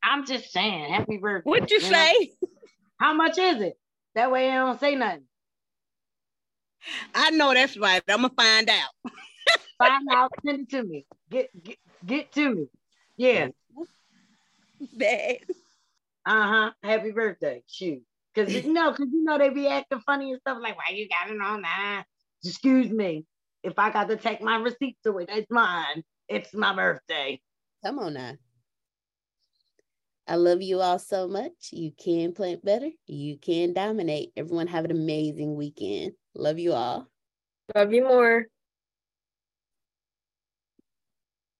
I'm just saying, happy birthday. What'd you, you say? Know? How much is it? That way I don't say nothing. I know that's right. I'm going to find out. Find out. Send it to me. Get get, get to me. Yeah. Bad. Uh-huh. Happy birthday. Shoot. Because you know, because you know they be acting funny and stuff like, why you got it on that? Excuse me. If I got to take my receipt to it, it's mine. It's my birthday. Come on now. I love you all so much. You can plant better. You can dominate. Everyone have an amazing weekend. Love you all. Love you more.